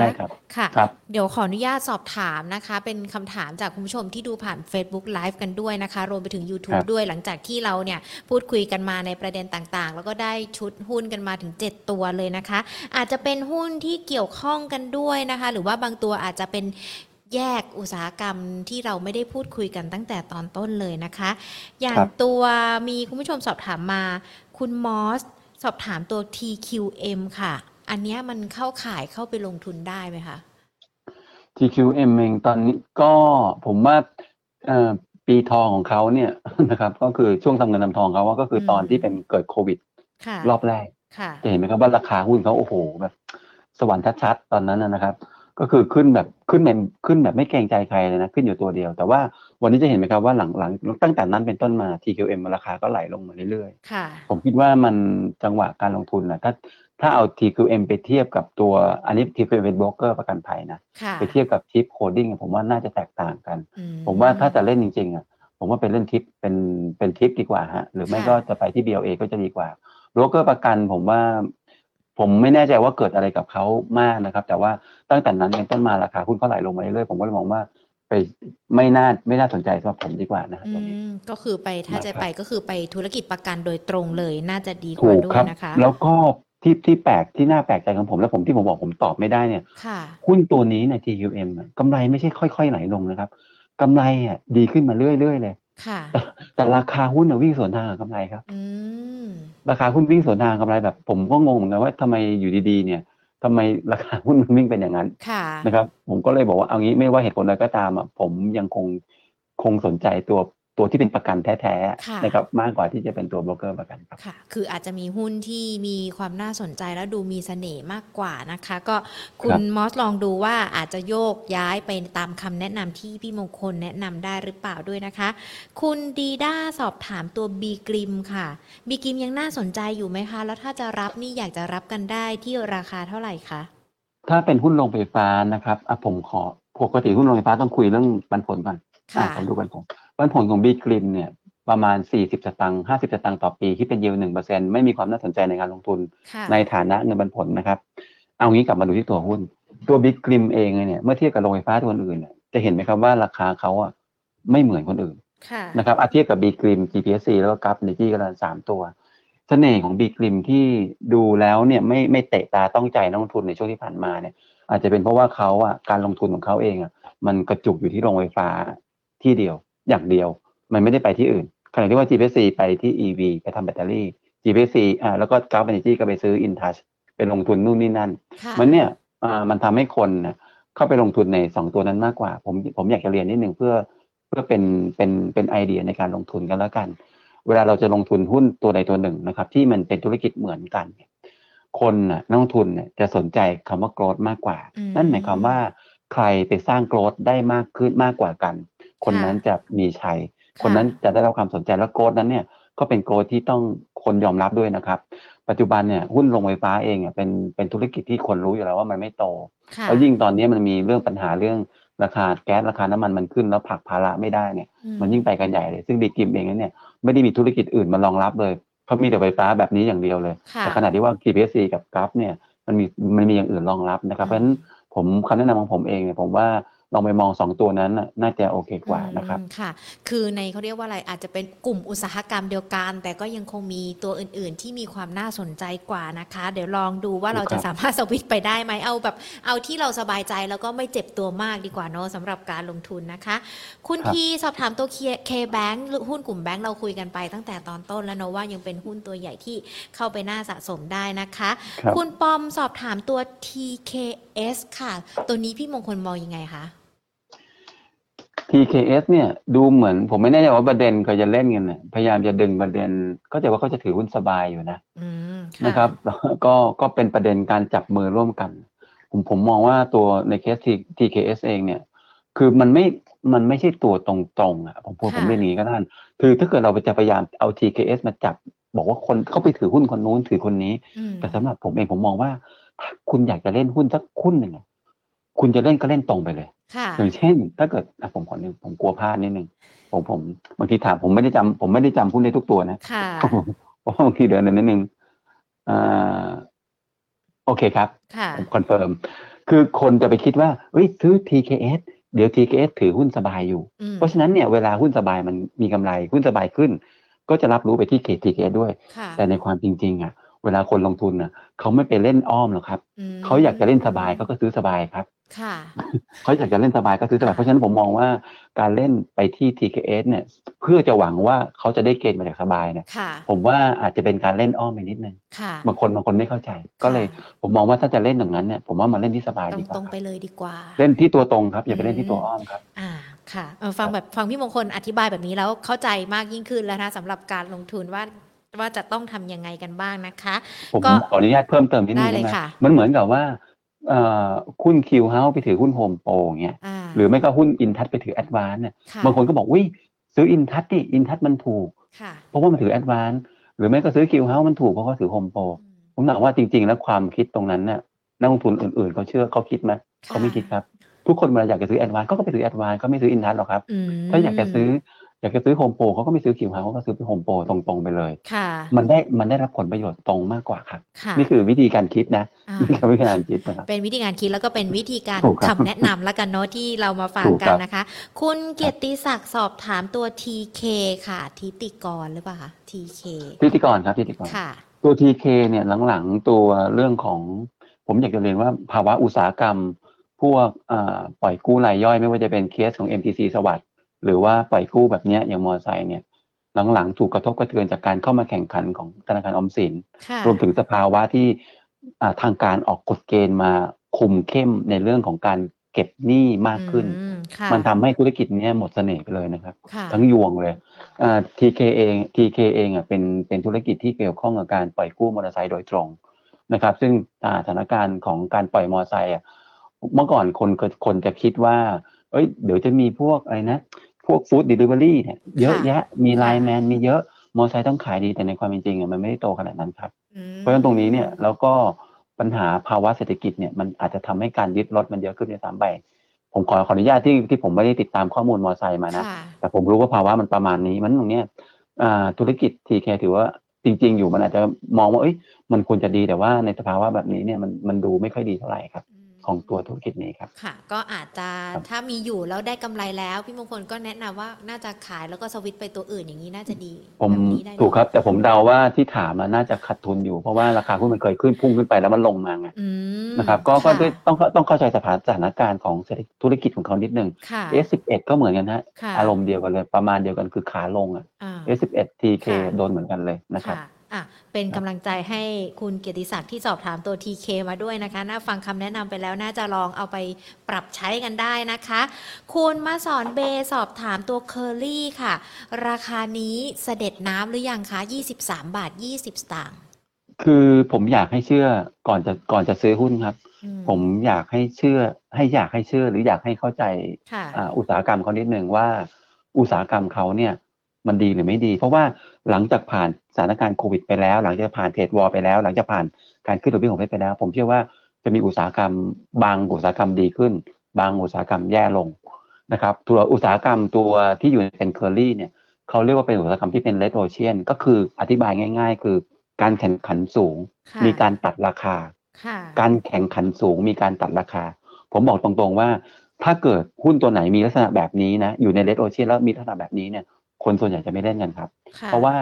ค่ะเดี๋ยวขออนุญาตสอบถามนะคะเป็นคำถามจากคุณผู้ชมที่ดูผ่าน Facebook Live กันด้วยนะคะรวมไปถึง YouTube ด้วยหลังจากที่เราเนี่ยพูดคุยกันมาในประเด็นต่างๆแล้วก็ได้ชุดหุ้นกันมาถึง7ตัวเลยนะคะอาจจะเป็นหุ้นที่เกี่ยวข้องกันด้วยนะคะหรือว่าบางตัวอาจจะเป็นแยกอุตสาหกรรมที่เราไม่ได้พูดคุยกันตั้งแต่ตอนต้นเลยนะคะอย่างตัวมีคุณผู้ชมสอบถามมาคุณมอสสอบถามตัว TQM ค่ะอันนี้มันเข้าขายเข้าไปลงทุนได้ไหมคะ TQM เองตอนนี้ก็ผมว่าปีทองของเขาเนี่ยนะครับก็คือช่วงทำเงินทำทองเขาก็คือตอนที่เป็นเกิดโควิดรอบแรกจะเห็นไหมครับว่าราคาหุ้นเขาโอ้โหแบบสวรรค์ชัดๆตอนนั้นนะครับก็คือขึ้นแบบไม่เกรงใจใครเลยนะขึ้นอยู่ตัวเดียวแต่ว่าวันนี้จะเห็นไหมครับว่าหลังตั้งแต่นั้นเป็นต้นมา TQM ราคาก็ไหลลงมาเรื่อยๆผมคิดว่ามันจังหวะการลงทุนนะถ้าเอา TQM ไปเทียบกับตัวอันนี้ TQM เป็นโบรกเกอร์ประกันภัยนะไปเทียบกับ Tip Holding ผมว่าน่าจะแตกต่างกันผมว่าถ้าจะเล่นจริงๆผมว่าเป็นเล่น Tip เป็น Tip ดีกว่าฮะหรือไม่ก็จะไปที่ BOA ก็จะดีกว่าโบรกเกอร์ประกันผมไม่แน่ใจว่าเกิดอะไรกับเขามากนะครับแต่ว่าตั้งแต่นั้นเป็นต้นมาราคาหุ้นเขาไหลลงมาเรื่อยๆผมก็เลยมองว่าไปไม่น่าสนใจสำหรับผมดีกว่านะตรงนี้ก็คือไปถ้าจะไปก็คือไปธุรกิจประกันโดยตรงเลยน่าจะดีกว่าด้วยนะคะแล้วก็ที่แปลกที่น่าแปลกใจของผมและผมที่ผมบอกผมตอบไม่ได้เนี่ยหุ้นตัวนี้ใน TQM กำไรไม่ใช่ค่อยๆไหลลงนะครับกำไรดีขึ้นมาเรื่อยๆเลยแต่ราคาหุ้นวิ่งสวนทางกับกำไรครับราคาหุ้นวิ่งสวนทางกำไรแบบผมก็งงเหมือนกันว่าทำไมอยู่ดีๆเนี่ยทำไมราคาหุ้นมันวิ่งเป็นอย่างนั้นนะครับผมก็เลยบอกว่าเอางี้ไม่ว่าเหตุผลอะไรก็ตามผมยังคงสนใจตัวที่เป็นประกันแท้ๆนะครับมากกว่าที่จะเป็นตัวโบรกเกอร์ประกันครับค่ะคืออาจจะมีหุ้นที่มีความน่าสนใจแล้วดูมีเสน่ห์มากกว่านะคะก็คุณมอสลองดูว่าอาจจะโยกย้ายไปตามคำแนะนำที่พี่มงคลแนะนำได้หรือเปล่าด้วยนะคะคุณดีด้าสอบถามตัวบีกริมค่ะบีกริมยังน่าสนใจอยู่ไหมคะแล้วถ้าจะรับนี่อยากจะรับกันได้ที่ราคาเท่าไหร่คะถ้าเป็นหุ้นโรงไฟฟ้านะครับผมขอปกติหุ้นโรงไฟฟ้าต้องคุยเรื่องปันผลก่อนผมดูปันผลของบีกริมเนี่ยประมาณ40สตางค์50สตางค์ต่อปีที่เป็นyield 1% ไม่มีความน่าสนใจในการลงทุนในฐานะเงินปันผลนะครับเอางี้กลับมาดูที่ตัวหุ้นตัวบีกริมเองเนี่ยเมื่อเทียบกับโรงไฟฟ้าตัวอื่นเนี่ยจะเห็นไหมครับว่าราคาเขาไม่เหมือนคนอื่นนะครับเทียบกับบีกริม GPSC แล้วก็กราฟนี่ก็ละ3ตัวเสน่ห์ของบีกริมที่ดูแล้วเนี่ยไม่เตะตาต้องใจนักลงทุนในช่วงที่ผ่านมาเนี่ยอาจจะเป็นเพราะว่าเขาการลงทุนของเขาเองมันกระจุกอยู่ที่โรงไฟฟ้าที่เดียวอย่างเดียวมันไม่ได้ไปที่อื่นขณะที่ว่า GPSC ไปที่ EV ไปทำแบตเตอรี่ GPSC แล้วก็ Gas Energy ก็ไปซื้อ InTouch ไปลงทุนนู่นนี่นั่นมันเนี่ยมันทำให้คนเข้าไปลงทุนใน2ตัวนั้นมากกว่าผมอยากจะเรียนนิดนึงเพื่อเป็นไอเดียในการลงทุนกันแล้วกันเวลาเราจะลงทุนหุ้นตัวใดตัวหนึ่งนะครับที่มันเป็นธุรกิจเหมือนกันคนนักลงทุนจะสนใจคำว่า growth มากกว่านั่นหมายความว่าใครไปสร้าง growth ได้มากขึ้นมากกว่ากันคนนั้นจะมีชัยคนนั้นจะได้รับความสนใจและ growth นั้นเนี่ยก็เป็น growth ที่ต้องคนยอมรับด้วยนะครับปัจจุบันเนี่ยหุ้นโรงไฟฟ้าเองเป็นธุรกิจที่คนรู้อยู่แล้วว่ามันไม่โตแล้วยิ่งตอนนี้มันมีเรื่องปัญหาเรื่องราคาแก๊สราคาน้ำมันมันขึ้นแล้วผลักภาระไม่ได้เนี่ยมันยิ่งไปกันใหญ่เลยซึ่งดีกิมเองเนี่ยไม่ได้มีธุรกิจอื่นมารองรับเลยเขามีแต่ไฟฟ้าแบบนี้อย่างเดียวเลยแต่ขณะที่ว่า KTBST กับกราฟเนี่ยมันมีอย่างอื่นรองรับนะครับเพราะฉะนั้นผมคำแนะนำของผมเองเนี่ยผมว่าลองไปมอง2ตัวนั้นน่าจะโอเคกว่านะครับค่ะคือในเขาเรียกว่าอะไรอาจจะเป็นกลุ่มอุตสาหกรรมเดียวกันแต่ก็ยังคงมีตัวอื่นๆที่มีความน่าสนใจกว่านะคะเดี๋ยวลองดูว่าเราจะสามารถสวิตช์ไปได้ไหมเอาที่เราสบายใจแล้วก็ไม่เจ็บตัวมากดีกว่าเนาะสำหรับการลงทุนนะคะคุณทีสอบถามตัว K-Bank หุ้นกลุ่มแบงค์เราคุยกันไปตั้งแต่ตอนต้นแล้วเนาะว่ายังเป็นหุ้นตัวใหญ่ที่เข้าไปน่าสะสมได้นะคะคุณปอมสอบถามตัว TKS ค่ะตัวนี้พี่มงคลมองยังไงคะTKS เนี่ยดูเหมือนผมไม่แน่ใจว่าประเด็นเขาจะเล่นกันเนี่ยพยายามจะดึงประเด็นเข้าใจว่าเขาจะถือหุ้นสบายอยู่นะนะครับก็เป็นประเด็นการจับมือร่วมกันผมมองว่าตัวในเคส TKS เองเนี่ยคือมันไม่ใช่ตัวตรงๆอ่ะผมเรียนอย่างนี้ก็ท่านคือถ้าเกิดเราจะพยายามเอา TKS มาจับบอกว่าคนเข้าไปถือหุ้นคนนู้นถือคนนี้แต่สำหรับผมเองผมมองว่าถ้าคุณอยากจะเล่นหุ้นสักหุ้นนึงคุณจะเล่นก็เล่นตรงไปเลยอย่างเช่นถ้าเกิดผมขอนึงผมกลัวพลาดนิดนึงผมบางทีถามผมไม่ได้จำหุ้นได้ทุกตัวนะเพราะบางทีเดี๋ยวนิดนึงโอเคครับผมคอนเฟิร์มคือคนจะไปคิดว่าเฮ้ยซื้อ TKS เดี๋ยว TKS ถือหุ้นสบายอยู่เพราะฉะนั้นเนี่ยเวลาหุ้นสบายมันมีกำไรหุ้นสบายขึ้นก็จะรับรู้ไปที่ TKS ด้วยแต่ในความจริงๆอ่ะเวลาคนลงทุนน่ะเขาไม่ไปเล่นอ้อมหรอกครับเขาอยากจะเล่นสบายเขาก็ซื้อสบายครับเขาอยากจะเล่นสบายก็ซื้อสบายเพราะฉะนั้นผมมองว่าการเล่นไปที่ TKS เนี่ยเพื่อจะหวังว่าเขาจะได้เกณฑ์มาจากสบายเนี่ยผมว่าอาจจะเป็นการเล่นอ้อมไปนิดนึงบางคนไม่เข้าใจก็เลยผมมองว่าถ้าจะเล่นอย่างนั้นเนี่ยผมว่ามาเล่นที่สบายดีกว่าตรงไปเลยดีกว่าเล่นที่ตัวตรงครับอย่าไปเล่นที่ตัวอ้อมครับค่ะฟังพี่มงคลอธิบายแบบนี้แล้วเข้าใจมากยิ่งขึ้นแล้วนะสำหรับการลงทุนว่าจะต้องทำยังไงกันบ้างนะคะผมขออนุญาตเพิ่มเติมนิดนึงได้ไหมมันเหมือนกับว่าหุ้น Q House ไปถือหุ้น Home Pro เงี้ยหรือไม่ก็หุ้น InTouch ไปถือ Advance เนี่ยบางคนก็บอกอุ๊ยซื้อ InTouch ดิ InTouch มันถูกเพราะว่ามันถือ Advance หรือไม่ก็ซื้อ Q House มันถูกเพราะเขาถือ Home Pro ผมถามว่าจริงๆแล้วความคิดตรงนั้นน่ะนักลงทุนอื่นๆเขาเชื่อเขาคิดมั้ยเขาไม่คิดครับทุกคนเวลาอยากจะซื้อ Advance ก็ไปซื้อ Advance ก็ไม่ซื้อ InTouch หรอกครับถ้าอยากจะซื้อ Home Pro เขาก็ไม่ซื้อ Q House เขาก็ซื้อ Home Pro ตรงๆไปเลยมันได้รับผลประโยชน์ตรงมากกว่าครับนี่คือวิธีการคิดนะเป็นวิธีการคิดนะครับเป็นวิธีการคิดแล้วก็เป็นวิธีการคำแนะนำแล้วกันเนาะที่เรามาฝากกันนะคะคุณเกียรติศักดิ์สอบถามตัว TK ค่ะทิติกรหรือเปล่าคะ TK ทิติกรครับทิติกรค่ะตัว TK เนี่ยหลังๆตัวเรื่องของผมอยากจะเรียนว่าภาวะอุตสาหกรรมพวกปล่อยกู้รายย่อยไม่ว่าจะเป็นเคสของ MTC สวัสดิ์หรือว่าปล่อยกู้แบบนี้อย่างมอไซค์เนี่ยหลังๆถูกกระทบกระเทือนจากการเข้ามาแข่งขันของธนาคารออมสินรวมถึงสภาวะที่ทางการออกกฎเกณฑ์มาคุมเข้มในเรื่องของการเก็บหนี้มากขึ้นมันทำให้ธุรกิจนี้หมดเสน่ห์ไปเลยนะครับทั้งยวงเลยTK เองเป็นธุรกิจที่เกี่ยวข้องกับการปล่อยกู้มอเตอร์ไซค์โดยตรงนะครับซึ่งสถานการณ์ของการปล่อยมอเตอร์ไซค์เมื่อก่อนคนจะคิดว่าเดี๋ยวจะมีพวกอะไรนะพวกฟู้ดเดลิเวอรี่เนี่ยเยอะแยะมีไลน์แมนมีเยอะมอเตอร์ไซค์ต้องขายดีแต่ในความเป็นจริงมันไม่ได้โตขนาดนั้นครับเพราะฉะนั้นตรงนี้เนี่ยแล้วก็ปัญหาภาวะเศรษฐกิจเนี่ยมันอาจจะทำให้การยึดรถมันเยอะขึ้นใน3ใบผมขออนุญาตที่ผมไม่ได้ติดตามข้อมูลมอเตอร์ไซค์มานะแต่ผมรู้ว่าภาวะมันประมาณนี้มันตรงเนี้ยธุรกิจ TK ถือว่าจริงๆอยู่มันอาจจะมองว่ามันควรจะดีแต่ว่าในสภาวะแบบนี้เนี่ยมันดูไม่ค่อยดีเท่าไหร่ครับของตัวธุรกิจนี้ครับค่ะก็อาจจะถ้ามีอยู่แล้วได้กำไรแล้วพี่มงคลก็แนะนำว่าน่าจะขายแล้วก็สวิตช์ไปตัวอื่นอย่างนี้น่าจะดีผมถูกครับแต่ผมเดาว่าที่ถามน่าจะขาดทุนอยู่เพราะว่าราคาหุ้นมันเคยขึ้นพุ่งขึ้นไปแล้วมันลงมาไงนะครับก็ต้องเข้าใจสถานการณ์ของธุรกิจของเขานิดนึง S11 ก็เหมือนกันฮะอารมณ์เดียวกันเลยประมาณเดียวกันคือขาลงอ่ะ S11 TK โดนเหมือนกันเลยนะครับ เป็นกำลังใจให้คุณเกียรติศักดิ์ที่สอบถามตัว TK มาด้วยนะคะน่าฟังคำแนะนำไปแล้วน่าจะลองเอาไปปรับใช้กันได้นะคะคุณมาสอนเบสอบถามตัวเคอรี่ค่ะราคานี้เสด็จน้ำหรือยังคะ23.20 บาทคือผมอยากให้เชื่อก่อนจะซื้อหุ้นครับผมอยากให้เชื่อหรืออยากให้เข้าใจอุตสาหกรรมเขานิดนึงว่าอุตสาหกรรมเขาเนี่ยมันดีหรือไม่ดีเพราะว่าหลังจากผ่านสถานการณ์โควิดไปแล้วหลังจากผ่านเทรดวอร์ไปแล้วหลังจากผ่านการขึ้นดอกเบี้ยของเฟดไปแล้วผมเชื่อว่าจะมีอุตสาหกรรมบางอุตสาหกรรมดีขึ้นบางอุตสาหกรรมแย่ลงนะครับตัวอุตสาหกรรมตัวที่อยู่ในเซนเคอรี่เนี่ยเขาเรียกว่าเป็นอุตสาหกรรมที่เป็นเลดโอเชียนก็คืออธิบายง่ายๆคือการแข่งขันสูงมีการตัดราคาการแข่งขันสูงมีการตัดราคาผมบอกตรงๆว่าถ้าเกิดหุ้นตัวไหนมีลักษณะแบบนี้นะอยู่ในเลดโอเชียนแล้วมีลักษณะแบบนี้เนี่ยคนส่วนใหญ่จะไม่เล่นกันครับเพราะว่า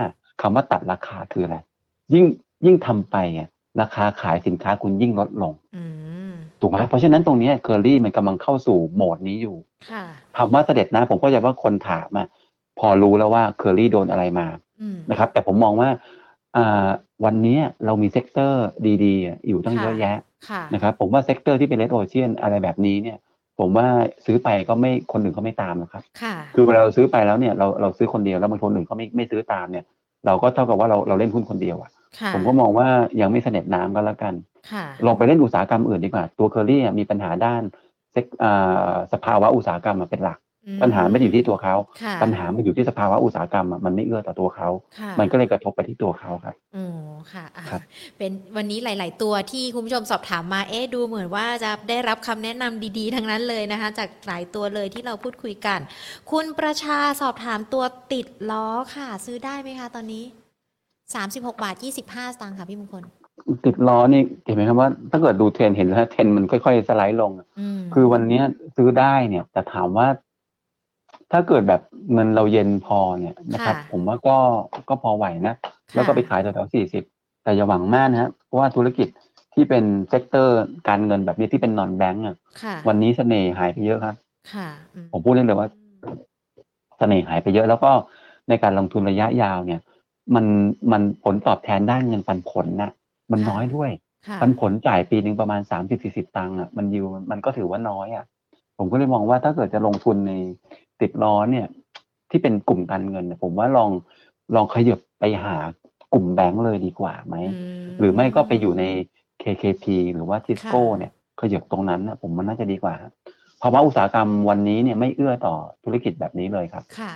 คำว่าตัดราคาคืออะไรยิ่งทำไปราคาขายสินค้าคุณยิ่งลดลงถูกไหมเพราะฉะนั้นตรงนี้เคอรี่มันกำลังเข้าสู่โหมดนี้อยู่คำว่าเสด็จนะผมก็จะว่าคนถามมาพอรู้แล้วว่าเคอรี่โดนอะไรมานะครับแต่ผมมองว่าวันนี้เรามีเซกเตอร์ดีๆอยู่ตั้งเยอะแยะนะครับผมว่าเซกเตอร์ที่เป็นเรดโอเชียนอะไรแบบนี้เนี่ยผมว่าซื้อไปก็ไม่คนอื่นเขาไม่ตามนะครับคือเวลาเราซื้อไปแล้วเนี่ยเราซื้อคนเดียวแล้วบางคนอื่นเขาไม่ซื้อตามเนี่ยเราก็เท่ากับว่าเราเล่นหุ้นคนเดียวอ่ะผมก็มองว่ายังไม่เสด็จน้ำก็แล้วกันลองไปเล่นอุตสาหกรรมอื่นดีกว่าตัวเคอรี่มีปัญหาด้านสภาวะอุตสาหกรรมเป็นหลักปัญหาไม่อยู่ที่ตัวเขาปัญหามันอยู่ที่สภาวะอุตสาหกรรมมันไม่เอื้อต่อตัวเขามันก็เลยกระทบไปที่ตัวเขาครับอ๋อค่ะเป็นวันนี้หลายๆตัวที่คุณผู้ชมสอบถามมาดูเหมือนว่าจะได้รับคำแนะนำดีๆทั้งนั้นเลยนะคะจากหลายตัวเลยที่เราพูดคุยกันคุณประชาสอบถามตัวติดล้อค่ะซื้อได้ไหมคะตอนนี้36.25 บาทค่ะพี่มงคลติดล้อนี่เห็นไหมครับว่าถ้าเกิดดูเทรนเห็นแล้วเทรนมันค่อยๆสไลด์ลงคือวันนี้ซื้อได้เนี่ยแต่ถามว่าถ้าเกิดแบบเงินเราเย็นพอเนี่ยนะครับผมว่าก็พอไหวนะแล้วก็ไปขายแถว40แต่อย่าหวังมากนะฮะเพราะว่าธุรกิจที่เป็นเซกเตอร์การเงินแบบนี้ที่เป็นนอนแบงก์อ่ะวันนี้เสน่ห์หายไปเยอะครับผมพูดได้เลยว่าเสน่ห์หายไปเยอะแล้วก็ในการลงทุนระยะยาวเนี่ยมันผลตอบแทนด้านเงินปันผลนะมันน้อยด้วยปันผลจ่ายปีนึงประมาณ 30-40 ตังค์อ่ะมันยิวมันก็ถือว่าน้อยอ่ะผมก็เลยมองว่าถ้าเกิดจะลงทุนในติดล้อเนี่ยที่เป็นกลุ่มการเงินผมว่าลองขยับไปหากลุ่มแบงก์เลยดีกว่าไหมหรือไม่ก็ไปอยู่ใน KKP หรือว่า Tisco เนี่ยขยับตรงนั้นนะผมมันน่าจะดีกว่าเพราะว่าอุตสาหกรรมวันนี้เนี่ยไม่เอื้อต่อธุรกิจแบบนี้เลยครับค่ะ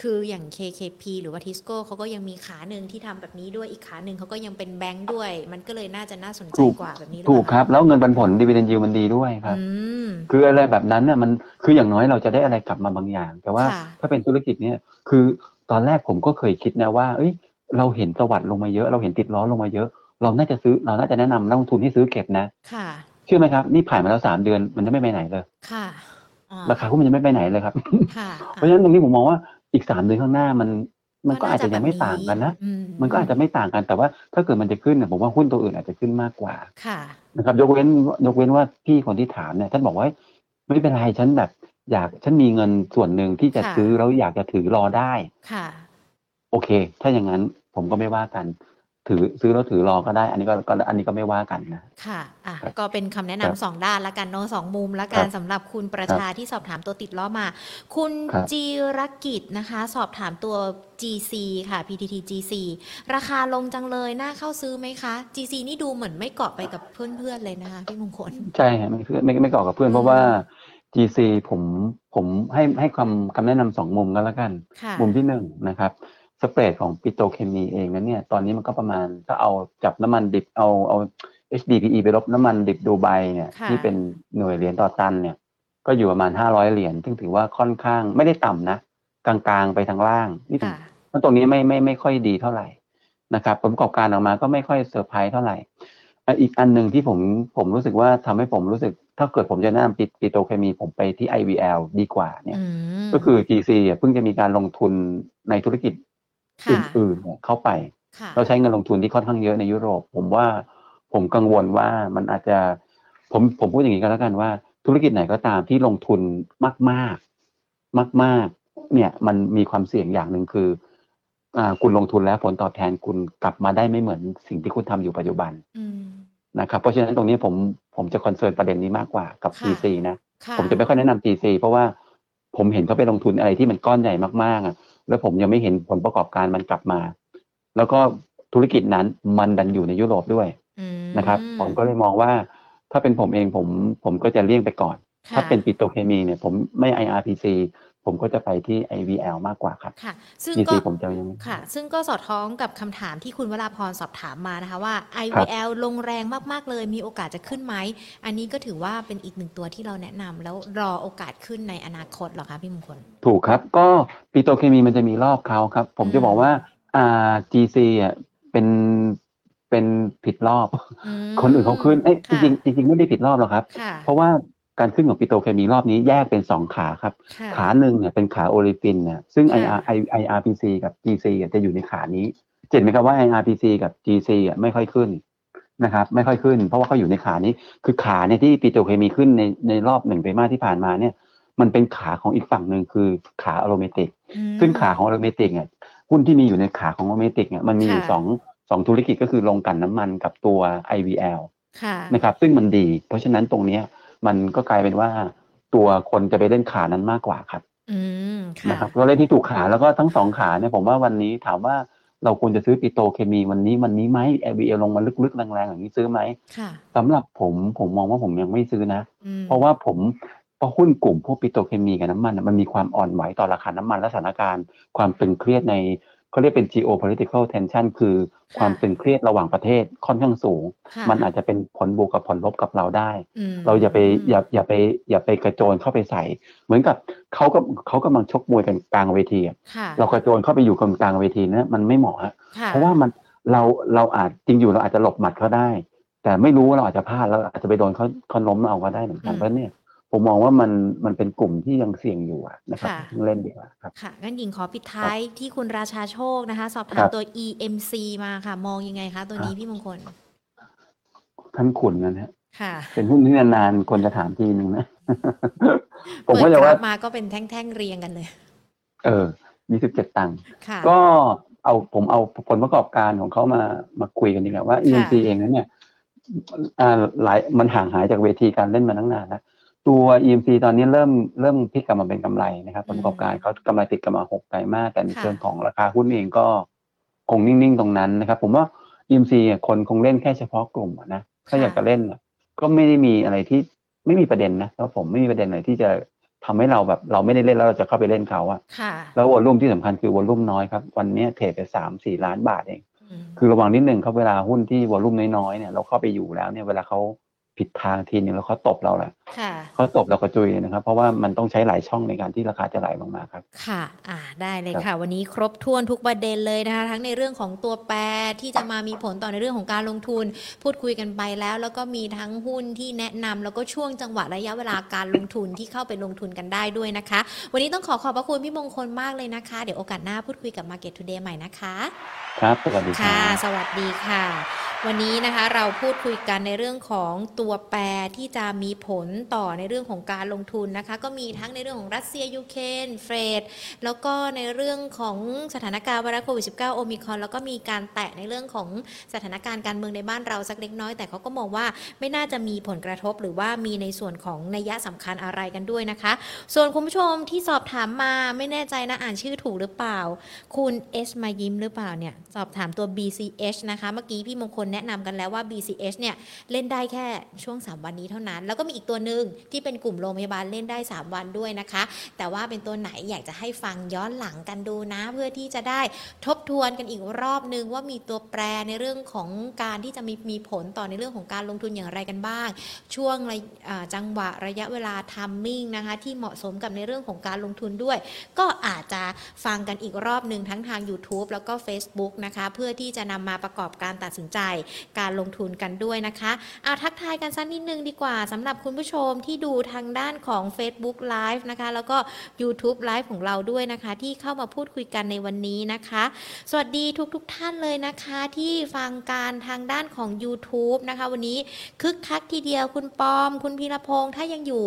คืออย่าง KKP หรือว่า Tisco เขาก็ยังมีขาหนึ่งที่ทำแบบนี้ด้วยอีกขาหนึ่งเขาก็ยังเป็นแบงก์ด้วยมันก็เลยน่าจะน่าสนใจกว่าแบบนี้ถูกครับแล้วเงินปันผล Dividend Yield มันดีด้วยครับคืออะไรแบบนั้นน่ะมันคืออย่างน้อยเราจะได้อะไรกลับมาบางอย่างแต่ว่าถ้าเป็นธุรกิจเนี่ยคือตอนแรกผมก็เคยคิดนะว่าเราเห็นสวัสดิ์ลงมาเยอะเราเห็นติดล้อลงมาเยอะเราน่าจะแนะนำนักลงทุนให้ซื้อเก็บนะเชื่อไหมครับนี่ผ่านมาแล้ว3เดือนมันจะไม่ไปไหนเลยราคาหุ้นมันจะไม่ไปไหนเลยครับเพราะฉะนั้นตรงนี้ผมมองว่าอีก3เดือนข้างหน้ามันก็อาจจะยังไม่ต่างกันนะมันก็อาจจะไม่ต่างกันแต่ว่าถ้าเกิดมันจะขึ้นเนี่ยผมว่าหุ้นตัวอื่นอาจจะขึ้นมากกว่านะครับยกเว้นว่าพี่คนที่ถามเนี่ยท่านบอกว่าไม่เป็นไรฉันแบบฉันมีเงินส่วนหนึ่งที่จะซื้อแล้วอยากจะถือรอได้โอเคถ้าอย่างนั้นผมก็ไม่ว่ากันถือซื้อแล้วถือรอก็ได้อันนี้ก็ไม่ว่ากันนะค่ะก็เป็นคำแนะนำ2ด้านละกันเนาะ2มุมละกันสำหรับคุณประชาที่สอบถามตัวติดล้อมาคุณจีรกิจนะคะสอบถามตัว GC ค่ะ PTT GC ราคาลงจังเลยน่าเข้าซื้อไหมคะ GC นี่ดูเหมือนไม่เกาะไปกับเพื่อนๆเลยนะคะพี่มงคลใช่ไม่เกาะกับเพื่อนเพราะว่า GC ผมให้คำแนะนำ2มุมก็แล้วกันมุมที่1นะครับสเปรดของปิโตรเคมีเองนั้นเนี่ยตอนนี้มันก็ประมาณถ้าเอาจับน้ำมันดิบเอา HDPE ไปลบน้ำมันดิบดูไบเนี่ยที่เป็นหน่วยเหรียญต่อตันเนี่ยก็อยู่ประมาณ$500ซึ่งถือว่าค่อนข้างไม่ได้ต่ำนะกลางๆไปทางล่างนี่ถึงมันตรงนี้ไม่ค่อยดีเท่าไหร่นะครับผลประกอบการออกมาก็ไม่ค่อยเซอร์ไพรส์เท่าไหร่อีกอันนึงที่ผมรู้สึกว่าทำให้ผมรู้สึกถ้าเกิดผมจะแนะนำปิโตรเคมีผมไปที่ IVL ดีกว่าเนี่ยก็คือ GC เพิ่งจะมีการลงทุนในธุรกิจอื่นๆเข้าไปเราใช้เงินลงทุนที่ค่อนข้างเยอะในยุโรปผมว่าผมกังวลว่ามันอาจจะผมพูดอย่างนี้ก็แล้วกันว่าธุรกิจไหนก็ตามที่ลงทุนมากๆเนี่ยมันมีความเสี่ยงอย่างหนึ่งคือ คุณลงทุนแล้วผลตอบแทนคุณกลับมาได้ไม่เหมือนสิ่งที่คุณทำอยู่ปัจจุบันนะครับเพราะฉะนั้นตรงนี้ผมจะคอนเซิร์นประเด็นนี้มากกว่ากับ GC นะผมจะไม่ค่อยแนะนำ GC เพราะว่าผมเห็นเขาไปลงทุนอะไรที่มันก้อนใหญ่มากๆอ่ะแล้วผมยังไม่เห็นผลประกอบการมันกลับมาแล้วก็ธุรกิจนั้นมันดันอยู่ในยุโรปด้วยนะครับผมก็เลยมองว่าถ้าเป็นผมเองผมก็จะเลี่ยงไปก่อนถ้าเป็นปิโตรเคมีเนี่ยผมไม่ IRPC ผมก็จะไปที่ IVL มากกว่าครับค่ะซึ่งก็ผมจะยังค่ะซึ่งก็สอดคล้องกับคำถามที่คุณวราพรสอบถามมานะคะว่า IVL ลงแรงมากๆเลยมีโอกาสจะขึ้นไหมอันนี้ก็ถือว่าเป็นอีกหนึ่งตัวที่เราแนะนำแล้วรอโอกาสขึ้นในอนาคตเหรอคะพี่มงคลถูกครับก็ปิโตรเคมีมันจะมีรอบเขาครับผมจะบอกว่าGC อ่ะเป็นผิดรอบคนอื่นเขาขึ้นจริงๆไม่ได้ผิดรอบหรอกครับเพราะว่าการขึ้นของปิโตรเคมีรอบนี้แยกเป็น2ขาครับขาหนึ่งเนี่ยเป็นขาโอลิฟินนะซึ่ง IRPC กับ GC จะอยู่ในขานี้เห็นไหมครับว่า IRPC กับ GC ไม่ค่อยขึ้นนะครับไม่ค่อยขึ้นเพราะว่าเขาอยู่ในขานี้คือขาเนี่ยที่ปิโตรเคมีขึ้นในรอบ1ไตรมาสที่ผ่านมาเนี่ยมันเป็นขาของอีกฝั่งนึงคือขาอโรเมติกซึ่งขาของอโรเมติกเนี่ยหุ้นที่มีอยู่ในขาของอโรเมติกเนี่ยมันมีอยู่2ธุรกิจก็คือโรงกลั่นน้ำมันกับตัว IVL นะครับซึ่งมันดีเพราะฉะนั้นตรงนี้มันก็กลายเป็นว่าตัวคนจะไปเล่นขานั้นมากกว่าครับนะครับเราเล่นที่ถูกขาแล้วก็ทั้ง2ขาเนี่ยผมว่าวันนี้ถามว่าเราควรจะซื้อปิโตรเคมีวันนี้ไหม IVL ลงมาลึกๆแรงๆอย่างนี้ซื้อไหมสำหรับผมมองว่าผมยังไม่ซื้อนะเพราะว่าเพราะหุ้นกลุ่มพวกปิโตรเคมีกับน้ำมันมันมีความอ่อนไหวต่อราคาน้ำมันและสถานการณ์ความตึงเครียดในเขาเรียกเป็น geopolitical tension คือความตึงเครียดระหว่างประเทศค่อนข้างสูงมันอาจจะเป็นผลบวกกับผลลบกับเราได้เราอย่าไปกระโจนเข้าไปใส่เหมือนกับเขากำลังชกมวยกันกลางเวทีเรากระโจนเข้าไปอยู่กลางเวทีนะมันไม่เหมาะเพราะว่ามันเราอาจจริงอยู่เราอาจจะหลบหมัดเขาได้แต่ไม่รู้ว่าเราอาจจะพลาดแล้วอาจจะไปโดนเขาล้มเอาก็ได้เหมือนกันเพราะเนี่ยผมมองว่ามันเป็นกลุ่มที่ยังเสี่ยงอยู่นะครับเล่นดีกว่าครับค่ะงั้นหญิงขอปิดท้ายที่คุณราชาโชคนะคะสอบถามตัว EMC มาค่ะมองยังไงคะตัวนี้พี่มงคลท่านขุนนะฮะค่ะเป็นหุ้นที่นานๆคนจะถามทีนึงนะผมก็จะว่ามาก็เป็นแท่งๆเรียงกันเลย27ตังค์ก็เอาผมเอาผลประกอบการของเขามาคุยกันดีกว่าว่า EMC เองนั้นเนี่ยมันห่างหายจากเวทีการเล่นมาตั้งนานแล้วตัว EMC ตอนนี้เริ่มพลิกกลับมาเป็นกำไรนะครับผลประกอบการเขากำไรติดกลับมา6ไตรมาสแต่ในเชิงของราคาหุ้นเองก็คงนิ่งๆตรงนั้นนะครับผมว่า EMC คนคงเล่นแค่เฉพาะกลุ่มนะถ้าอยากจะเล่นก็ไม่ได้มีอะไรที่ไม่มีประเด็นนะเพราะผมไม่มีประเด็นอะไรที่จะทำให้เราแบบเราไม่ได้เล่นแล้วเราจะเข้าไปเล่นเขาอะแล้ววอลุ่มที่สำคัญคือวอลุ่มน้อยครับวันนี้เทรดไป 3-4 ล้านบาทเองคือระวังนิดนึงครับเวลาหุ้นที่วอลุ่มน้อยๆเนี่ยเราเข้าไปอยู่แล้วเนี่ยเวลาเขาผิดทางทีนึงแล้วเขาตบเราแหละเขาตบเราก็จุยนะครับเพราะว่ามันต้องใช้หลายช่องในการที่ราคาจะไหลลงมาครับค่ะได้เลยค่ะวันนี้ครบถ้วนทุกประเด็นเลยนะคะทั้งในเรื่องของตัวแปรที่จะมามีผลต่อในเรื่องของการลงทุนพูดคุยกันไปแล้วก็มีทั้งหุ้นที่แนะนำแล้วก็ช่วงจังหวะระยะเวลาการลงทุนที่เข้าไปลงทุนกันได้ด้วยนะคะวันนี้ต้องขอบพระคุณพี่มงคลมากเลยนะคะเดี๋ยวโอกาสหน้าพูดคุยกับ Market Today ใหม่นะคะครับสวัสดีค่ะสวัสดีค่ะวันนี้นะคะเราพูดคุยกันในเรื่องของตัวแปรที่จะมีผลต่อในเรื่องของการลงทุนนะคะก็มีทั้งในเรื่องของรัสเซียยูเครนเฟดแล้วก็ในเรื่องของสถานการณ์ไวรัสโควิด -19 โอไมครอนแล้วก็มีการแตะในเรื่องของสถานการณ์การเมืองในบ้านเราสักเล็กน้อยแต่เขาก็มองว่าไม่น่าจะมีผลกระทบหรือว่ามีในส่วนของนัยสำคัญอะไรกันด้วยนะคะส่วนคุณผู้ชมที่สอบถามมาไม่แน่ใจนะอ่านชื่อถูกหรือเปล่าคุณ S มายิ้มหรือเปล่าเนี่ยสอบถามตัว BCH นะคะเมื่อกี้พี่มงคลแนะนำกันแล้วว่า BCH เนี่ยเล่นได้แค่ช่วง3วันนี้เท่านั้นแล้วก็มีอีกตัวหนึ่งที่เป็นกลุ่มโรงพยาบาลเล่นได้3วันด้วยนะคะแต่ว่าเป็นตัวไหนอยากจะให้ฟังย้อนหลังกันดูนะเพื่อที่จะได้ทบทวนกันอีกรอบนึงว่ามีตัวแปรในเรื่องของการที่จะมีผลต่อในเรื่องของการลงทุนอย่างไรกันบ้างช่วงจังหวะระยะเวลาไทมิ่งนะคะที่เหมาะสมกับในเรื่องของการลงทุนด้วยก็อาจจะฟังกันอีกรอบนึงทั้งทาง YouTube แล้วก็ Facebook นะคะเพื่อที่จะนำมาประกอบการตัดสินใจการลงทุนกันด้วยนะคะทักทายกันสักนิดนึงดีกว่าสำหรับคุณผู้ชมที่ดูทางด้านของ Facebook Live นะคะแล้วก็ YouTube Live ของเราด้วยนะคะที่เข้ามาพูดคุยกันในวันนี้นะคะสวัสดีทุกท่านเลยนะคะที่ฟังการทางด้านของ YouTube นะคะวันนี้คึกคักทีเดียวคุณปอมคุณพีรพงษ์ถ้ายังอยู่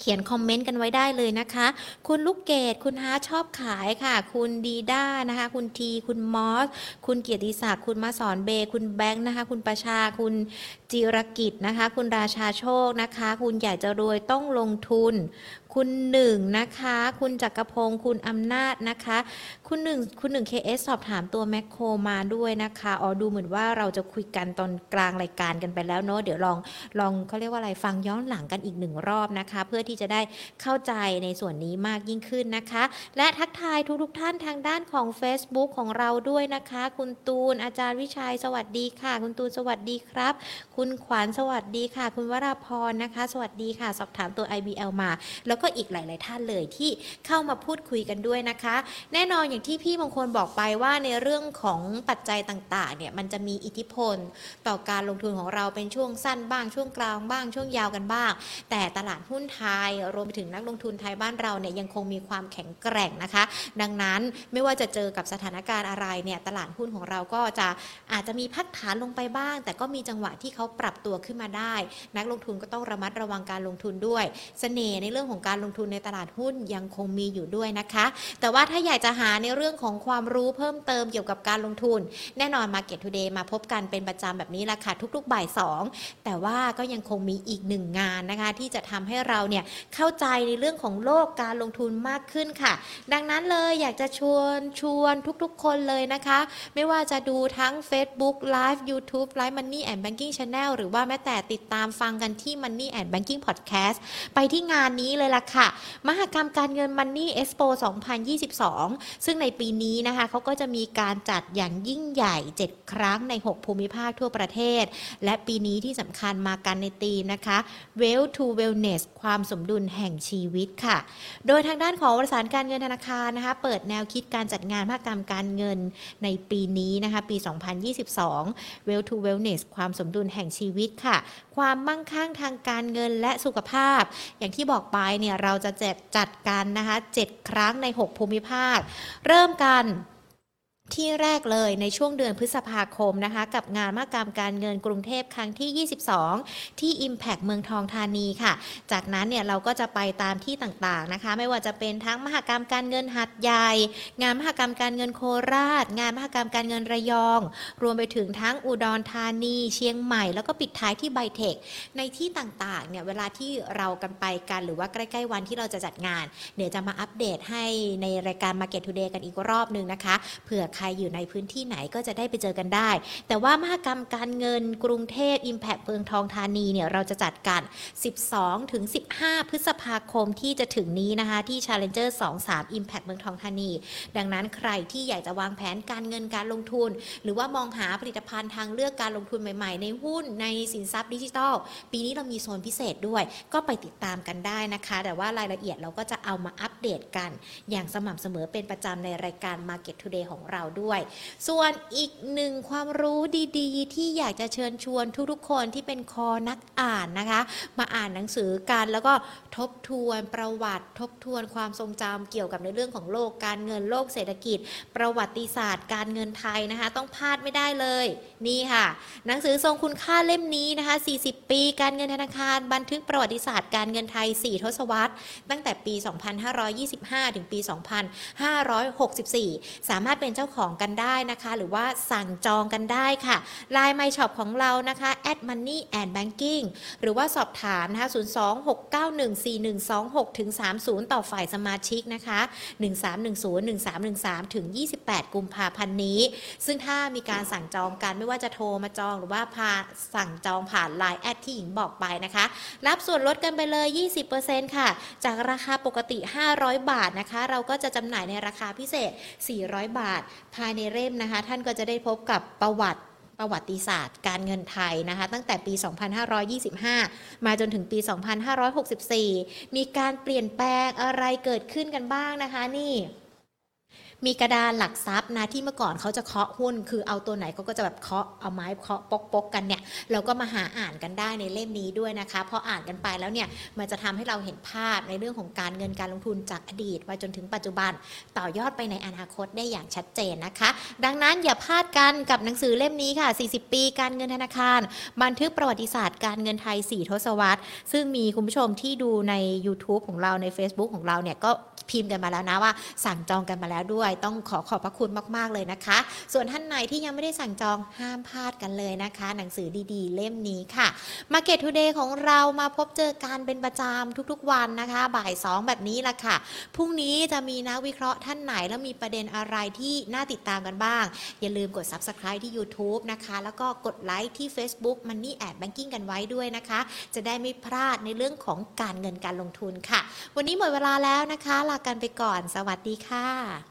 เขียนคอมเมนต์กันไว้ได้เลยนะคะคุณลูกเกดคุณฮาชอบขายค่ะคุณดีด้านะคะคุณทีคุณมอสคุณเกียรติศักดิ์คุณมาสอนเบคุณแบงค์นะคะคุณประชาคุณจิรกิจนะคะคุณราชาโชคนะคะคุณอยากจะรวยต้องลงทุนคุณหนึ่งนะคะคุณจักรพงศ์คุณอำนาจนะคะคุณหนึ่ง KS สอบถามตัวแมคโครมาด้วยนะคะอ๋อดูเหมือนว่าเราจะคุยกันตอนกลางรายการกันไปแล้วเนาะเดี๋ยวลองเขาเรียกว่าอะไรฟังย้อนหลังกันอีกหนึ่งรอบนะคะเพื่อที่จะได้เข้าใจในส่วนนี้มากยิ่งขึ้นนะคะและทักทายทุกท่านทางด้านของ Facebook ของเราด้วยนะคะคุณตูนอาจารย์วิชัยสวัสดีค่ะคุณตูนสวัสดีครับคุณขวัญสวัสดีค่ะคุณวราพรนะคะสวัสดีค่ะสอบถามตัว IBL มาแล้วก็อีกหลายๆท่านเลยที่เข้ามาพูดคุยกันด้วยนะคะแน่นอนอย่างที่พี่มงคลบอกไปว่าในเรื่องของปัจจัยต่างๆเนี่ยมันจะมีอิทธิพลต่อการลงทุนของเราเป็นช่วงสั้นบ้างช่วงกลางบ้างช่วงยาวกันบ้างแต่ตลาดหุ้นไทยรวมไปถึงนักลงทุนไทยบ้านเราเนี่ยยังคงมีความแข็งแกร่งนะคะดังนั้นไม่ว่าจะเจอกับสถานการณ์อะไรเนี่ยตลาดหุ้นของเราก็จะอาจจะมีพักฐานลงไปบ้างแต่ก็มีจังหวะที่เขาปรับตัวขึ้นมาได้นักลงทุนก็ต้องระมัดระวังการลงทุนด้วยเสน่ห์ในเรื่องของการลงทุนในตลาดหุ้นยังคงมีอยู่ด้วยนะคะแต่ว่าถ้าอยากจะหาในเรื่องของความรู้เพิ่มเติมเกี่ยวกับการลงทุนแน่นอน Market Today มาพบกันเป็นประจำแบบนี้ละค่ะทุกๆบ่าย2แต่ว่าก็ยังคงมีอีกหนึ่งงานนะคะที่จะทำให้เราเนี่ยเข้าใจในเรื่องของโลกการลงทุนมากขึ้นค่ะดังนั้นเลยอยากจะชวนทุกๆคนเลยนะคะไม่ว่าจะดูทั้ง Facebook Live YouTube Live Money and Banking Channel หรือว่าแม้แต่ติดตามฟังกันที่ Money and Banking Podcast ไปที่งานนี้เลยล่ะค่ะมหกรรมการเงิน Money Expo 2022ซึ่งในปีนี้นะคะเขาก็จะมีการจัดอย่างยิ่งใหญ่7ครั้งใน6ภูมิภาคทั่วประเทศและปีนี้ที่สำคัญมากันในธีมนะคะ Wealth to Wellness ความสมดุลแห่งชีวิตค่ะโดยทางด้านของประสานการเงินธนาคารนะคะเปิดแนวคิดการจัดงานมหกรรมการเงินในปีนี้นะคะปี 2022 Wealth to Wellness ความสมดุลแห่งชีวิตค่ะความมั่งคั่งทางการเงินและสุขภาพอย่างที่บอกไปเนี่ยเราจะจัดกันนะคะ7ครั้งใน6ภูมิภาคเริ่มกันที่แรกเลยในช่วงเดือนพฤษภาคมนะคะกับงานมหกรรมการเงินกรุงเทพครั้งที่22ที่ Impact เมืองทองธานีค่ะจากนั้นเนี่ยเราก็จะไปตามที่ต่างๆนะคะไม่ว่าจะเป็นทั้งมหกรรมการเงินหัดใหญ่งานมหกรรมการเงินโคราชงานมหกรรมการเงินระยองรวมไปถึงทั้งอุดรธานีเชียงใหม่แล้วก็ปิดท้ายที่ไบเทคในที่ต่างๆเนี่ยเวลาที่เรากันไปกันหรือว่าใกล้ๆวันที่เราจะจัดงานเดี๋ยวจะมาอัปเดตให้ในรายการ Market Today กันอีกรอบนึงนะคะเผื่อใครอยู่ในพื้นที่ไหนก็จะได้ไปเจอกันได้แต่ว่ามหกรรมการเงินกรุงเทพ Impact เมืองทองธานีเนี่ยเราจะจัดกัน 12-15 พฤษภาคมที่จะถึงนี้นะคะที่ Challenger 23 Impact เมืองทองธานีดังนั้นใครที่อยากจะวางแผนการเงินการลงทุนหรือว่ามองหาผลิตภัณฑ์ทางเลือกการลงทุนใหม่ๆในหุ้นในสินทรัพย์ดิจิทัลปีนี้เรามีโซนพิเศษด้วยก็ไปติดตามกันได้นะคะแต่ว่ารายละเอียดเราก็จะเอามาอัปเดตกันอย่างสม่ำเสมอเป็นประจำในรายการ Market Today ของเราด้วยส่วนอีกหนึ่งความรู้ดีๆที่อยากจะเชิญชวนทุกๆคนที่เป็นคอนักอ่านนะคะมาอ่านหนังสือกันแล้วก็ทบทวนประวัติทบทวนความทรงจำเกี่ยวกับในเรื่องของโลกการเงินโลกเศรษฐกิจประวัติศาสตร์การเงินไทยนะคะต้องพลาดไม่ได้เลยนี่ค่ะหนังสือทรงคุณค่าเล่มนี้นะคะ40ปีการเงินธนาคารบันทึกประวัติศาสตร์การเงินไทย4ทศวรรษตั้งแต่ปี2525ถึงปี2564สามารถเป็นเจ้าของกันได้นะคะหรือว่าสั่งจองกันได้ค่ะ LINE My Shop ของเรานะคะ @money and banking หรือว่าสอบถามนะคะ026914126-30 ต่อฝ่ายสมาชิกนะคะ1310-1313 ถึง 28 กุมภาพันธ์นี้ซึ่งถ้ามีการสั่งจองกันไม่ว่าจะโทรมาจองหรือว่าสั่งจองผ่าน LINE แอดที่หญิงบอกไปนะคะรับส่วนลดกันไปเลย 20% ค่ะจากราคาปกติ500บาทนะคะเราก็จะจำหน่ายในราคาพิเศษ400บาทภายในเล่มนะคะท่านก็จะได้พบกับประวัติศาสตร์การเงินไทยนะคะตั้งแต่ปี 2525 มาจนถึงปี 2564 มีการเปลี่ยนแปลงอะไรเกิดขึ้นกันบ้างนะคะนี่ มีกระดานหลักทรัพย์นะที่เมื่อก่อนเขาจะเคาะหุ้นคือเอาตัวไหนเขาก็จะแบบเคาะเอาไม้เคาะปกๆกันเนี่ยเราก็มาหาอ่านกันได้ในเล่มนี้ด้วยนะคะพออ่านกันไปแล้วเนี่ยมันจะทำให้เราเห็นภาพในเรื่องของการเงินการลงทุนจากอดีตมาจนถึงปัจจุบันต่อยอดไปในอนาคตได้อย่างชัดเจนนะคะดังนั้นอย่าพลาดกันกับหนังสือเล่มนี้ค่ะ40ปีการเงินธนาคารบันทึกประวัติศาสตร์การเงินไทย4ทศวรรษซึ่งมีคุณผู้ชมที่ดูใน YouTube ของเราใน Facebook ของเราเนี่ยก็พิมพ์กันมาแล้วนะว่าสั่งจองกันมาแล้วด้วยต้องขอบพระคุณมากๆเลยนะคะส่วนท่านไหนที่ยังไม่ได้สั่งจองห้ามพลาดกันเลยนะคะหนังสือดีๆเล่มนี้ค่ะ Market Today ของเรามาพบเจอการเป็นประจำทุกๆวันนะคะบ่าย2แบบนี้ล่ะค่ะพรุ่งนี้จะมีนักวิเคราะห์ท่านไหนแล้วมีประเด็นอะไรที่น่าติดตามกันบ้างอย่าลืมกด Subscribe ที่ YouTube นะคะแล้วก็กดไลค์ที่ Facebook Money and Banking กันไว้ด้วยนะคะจะได้ไม่พลาดในเรื่องของการเงินการลงทุนค่ะวันนี้หมดเวลาแล้วนะคะลากันไปก่อนสวัสดีค่ะ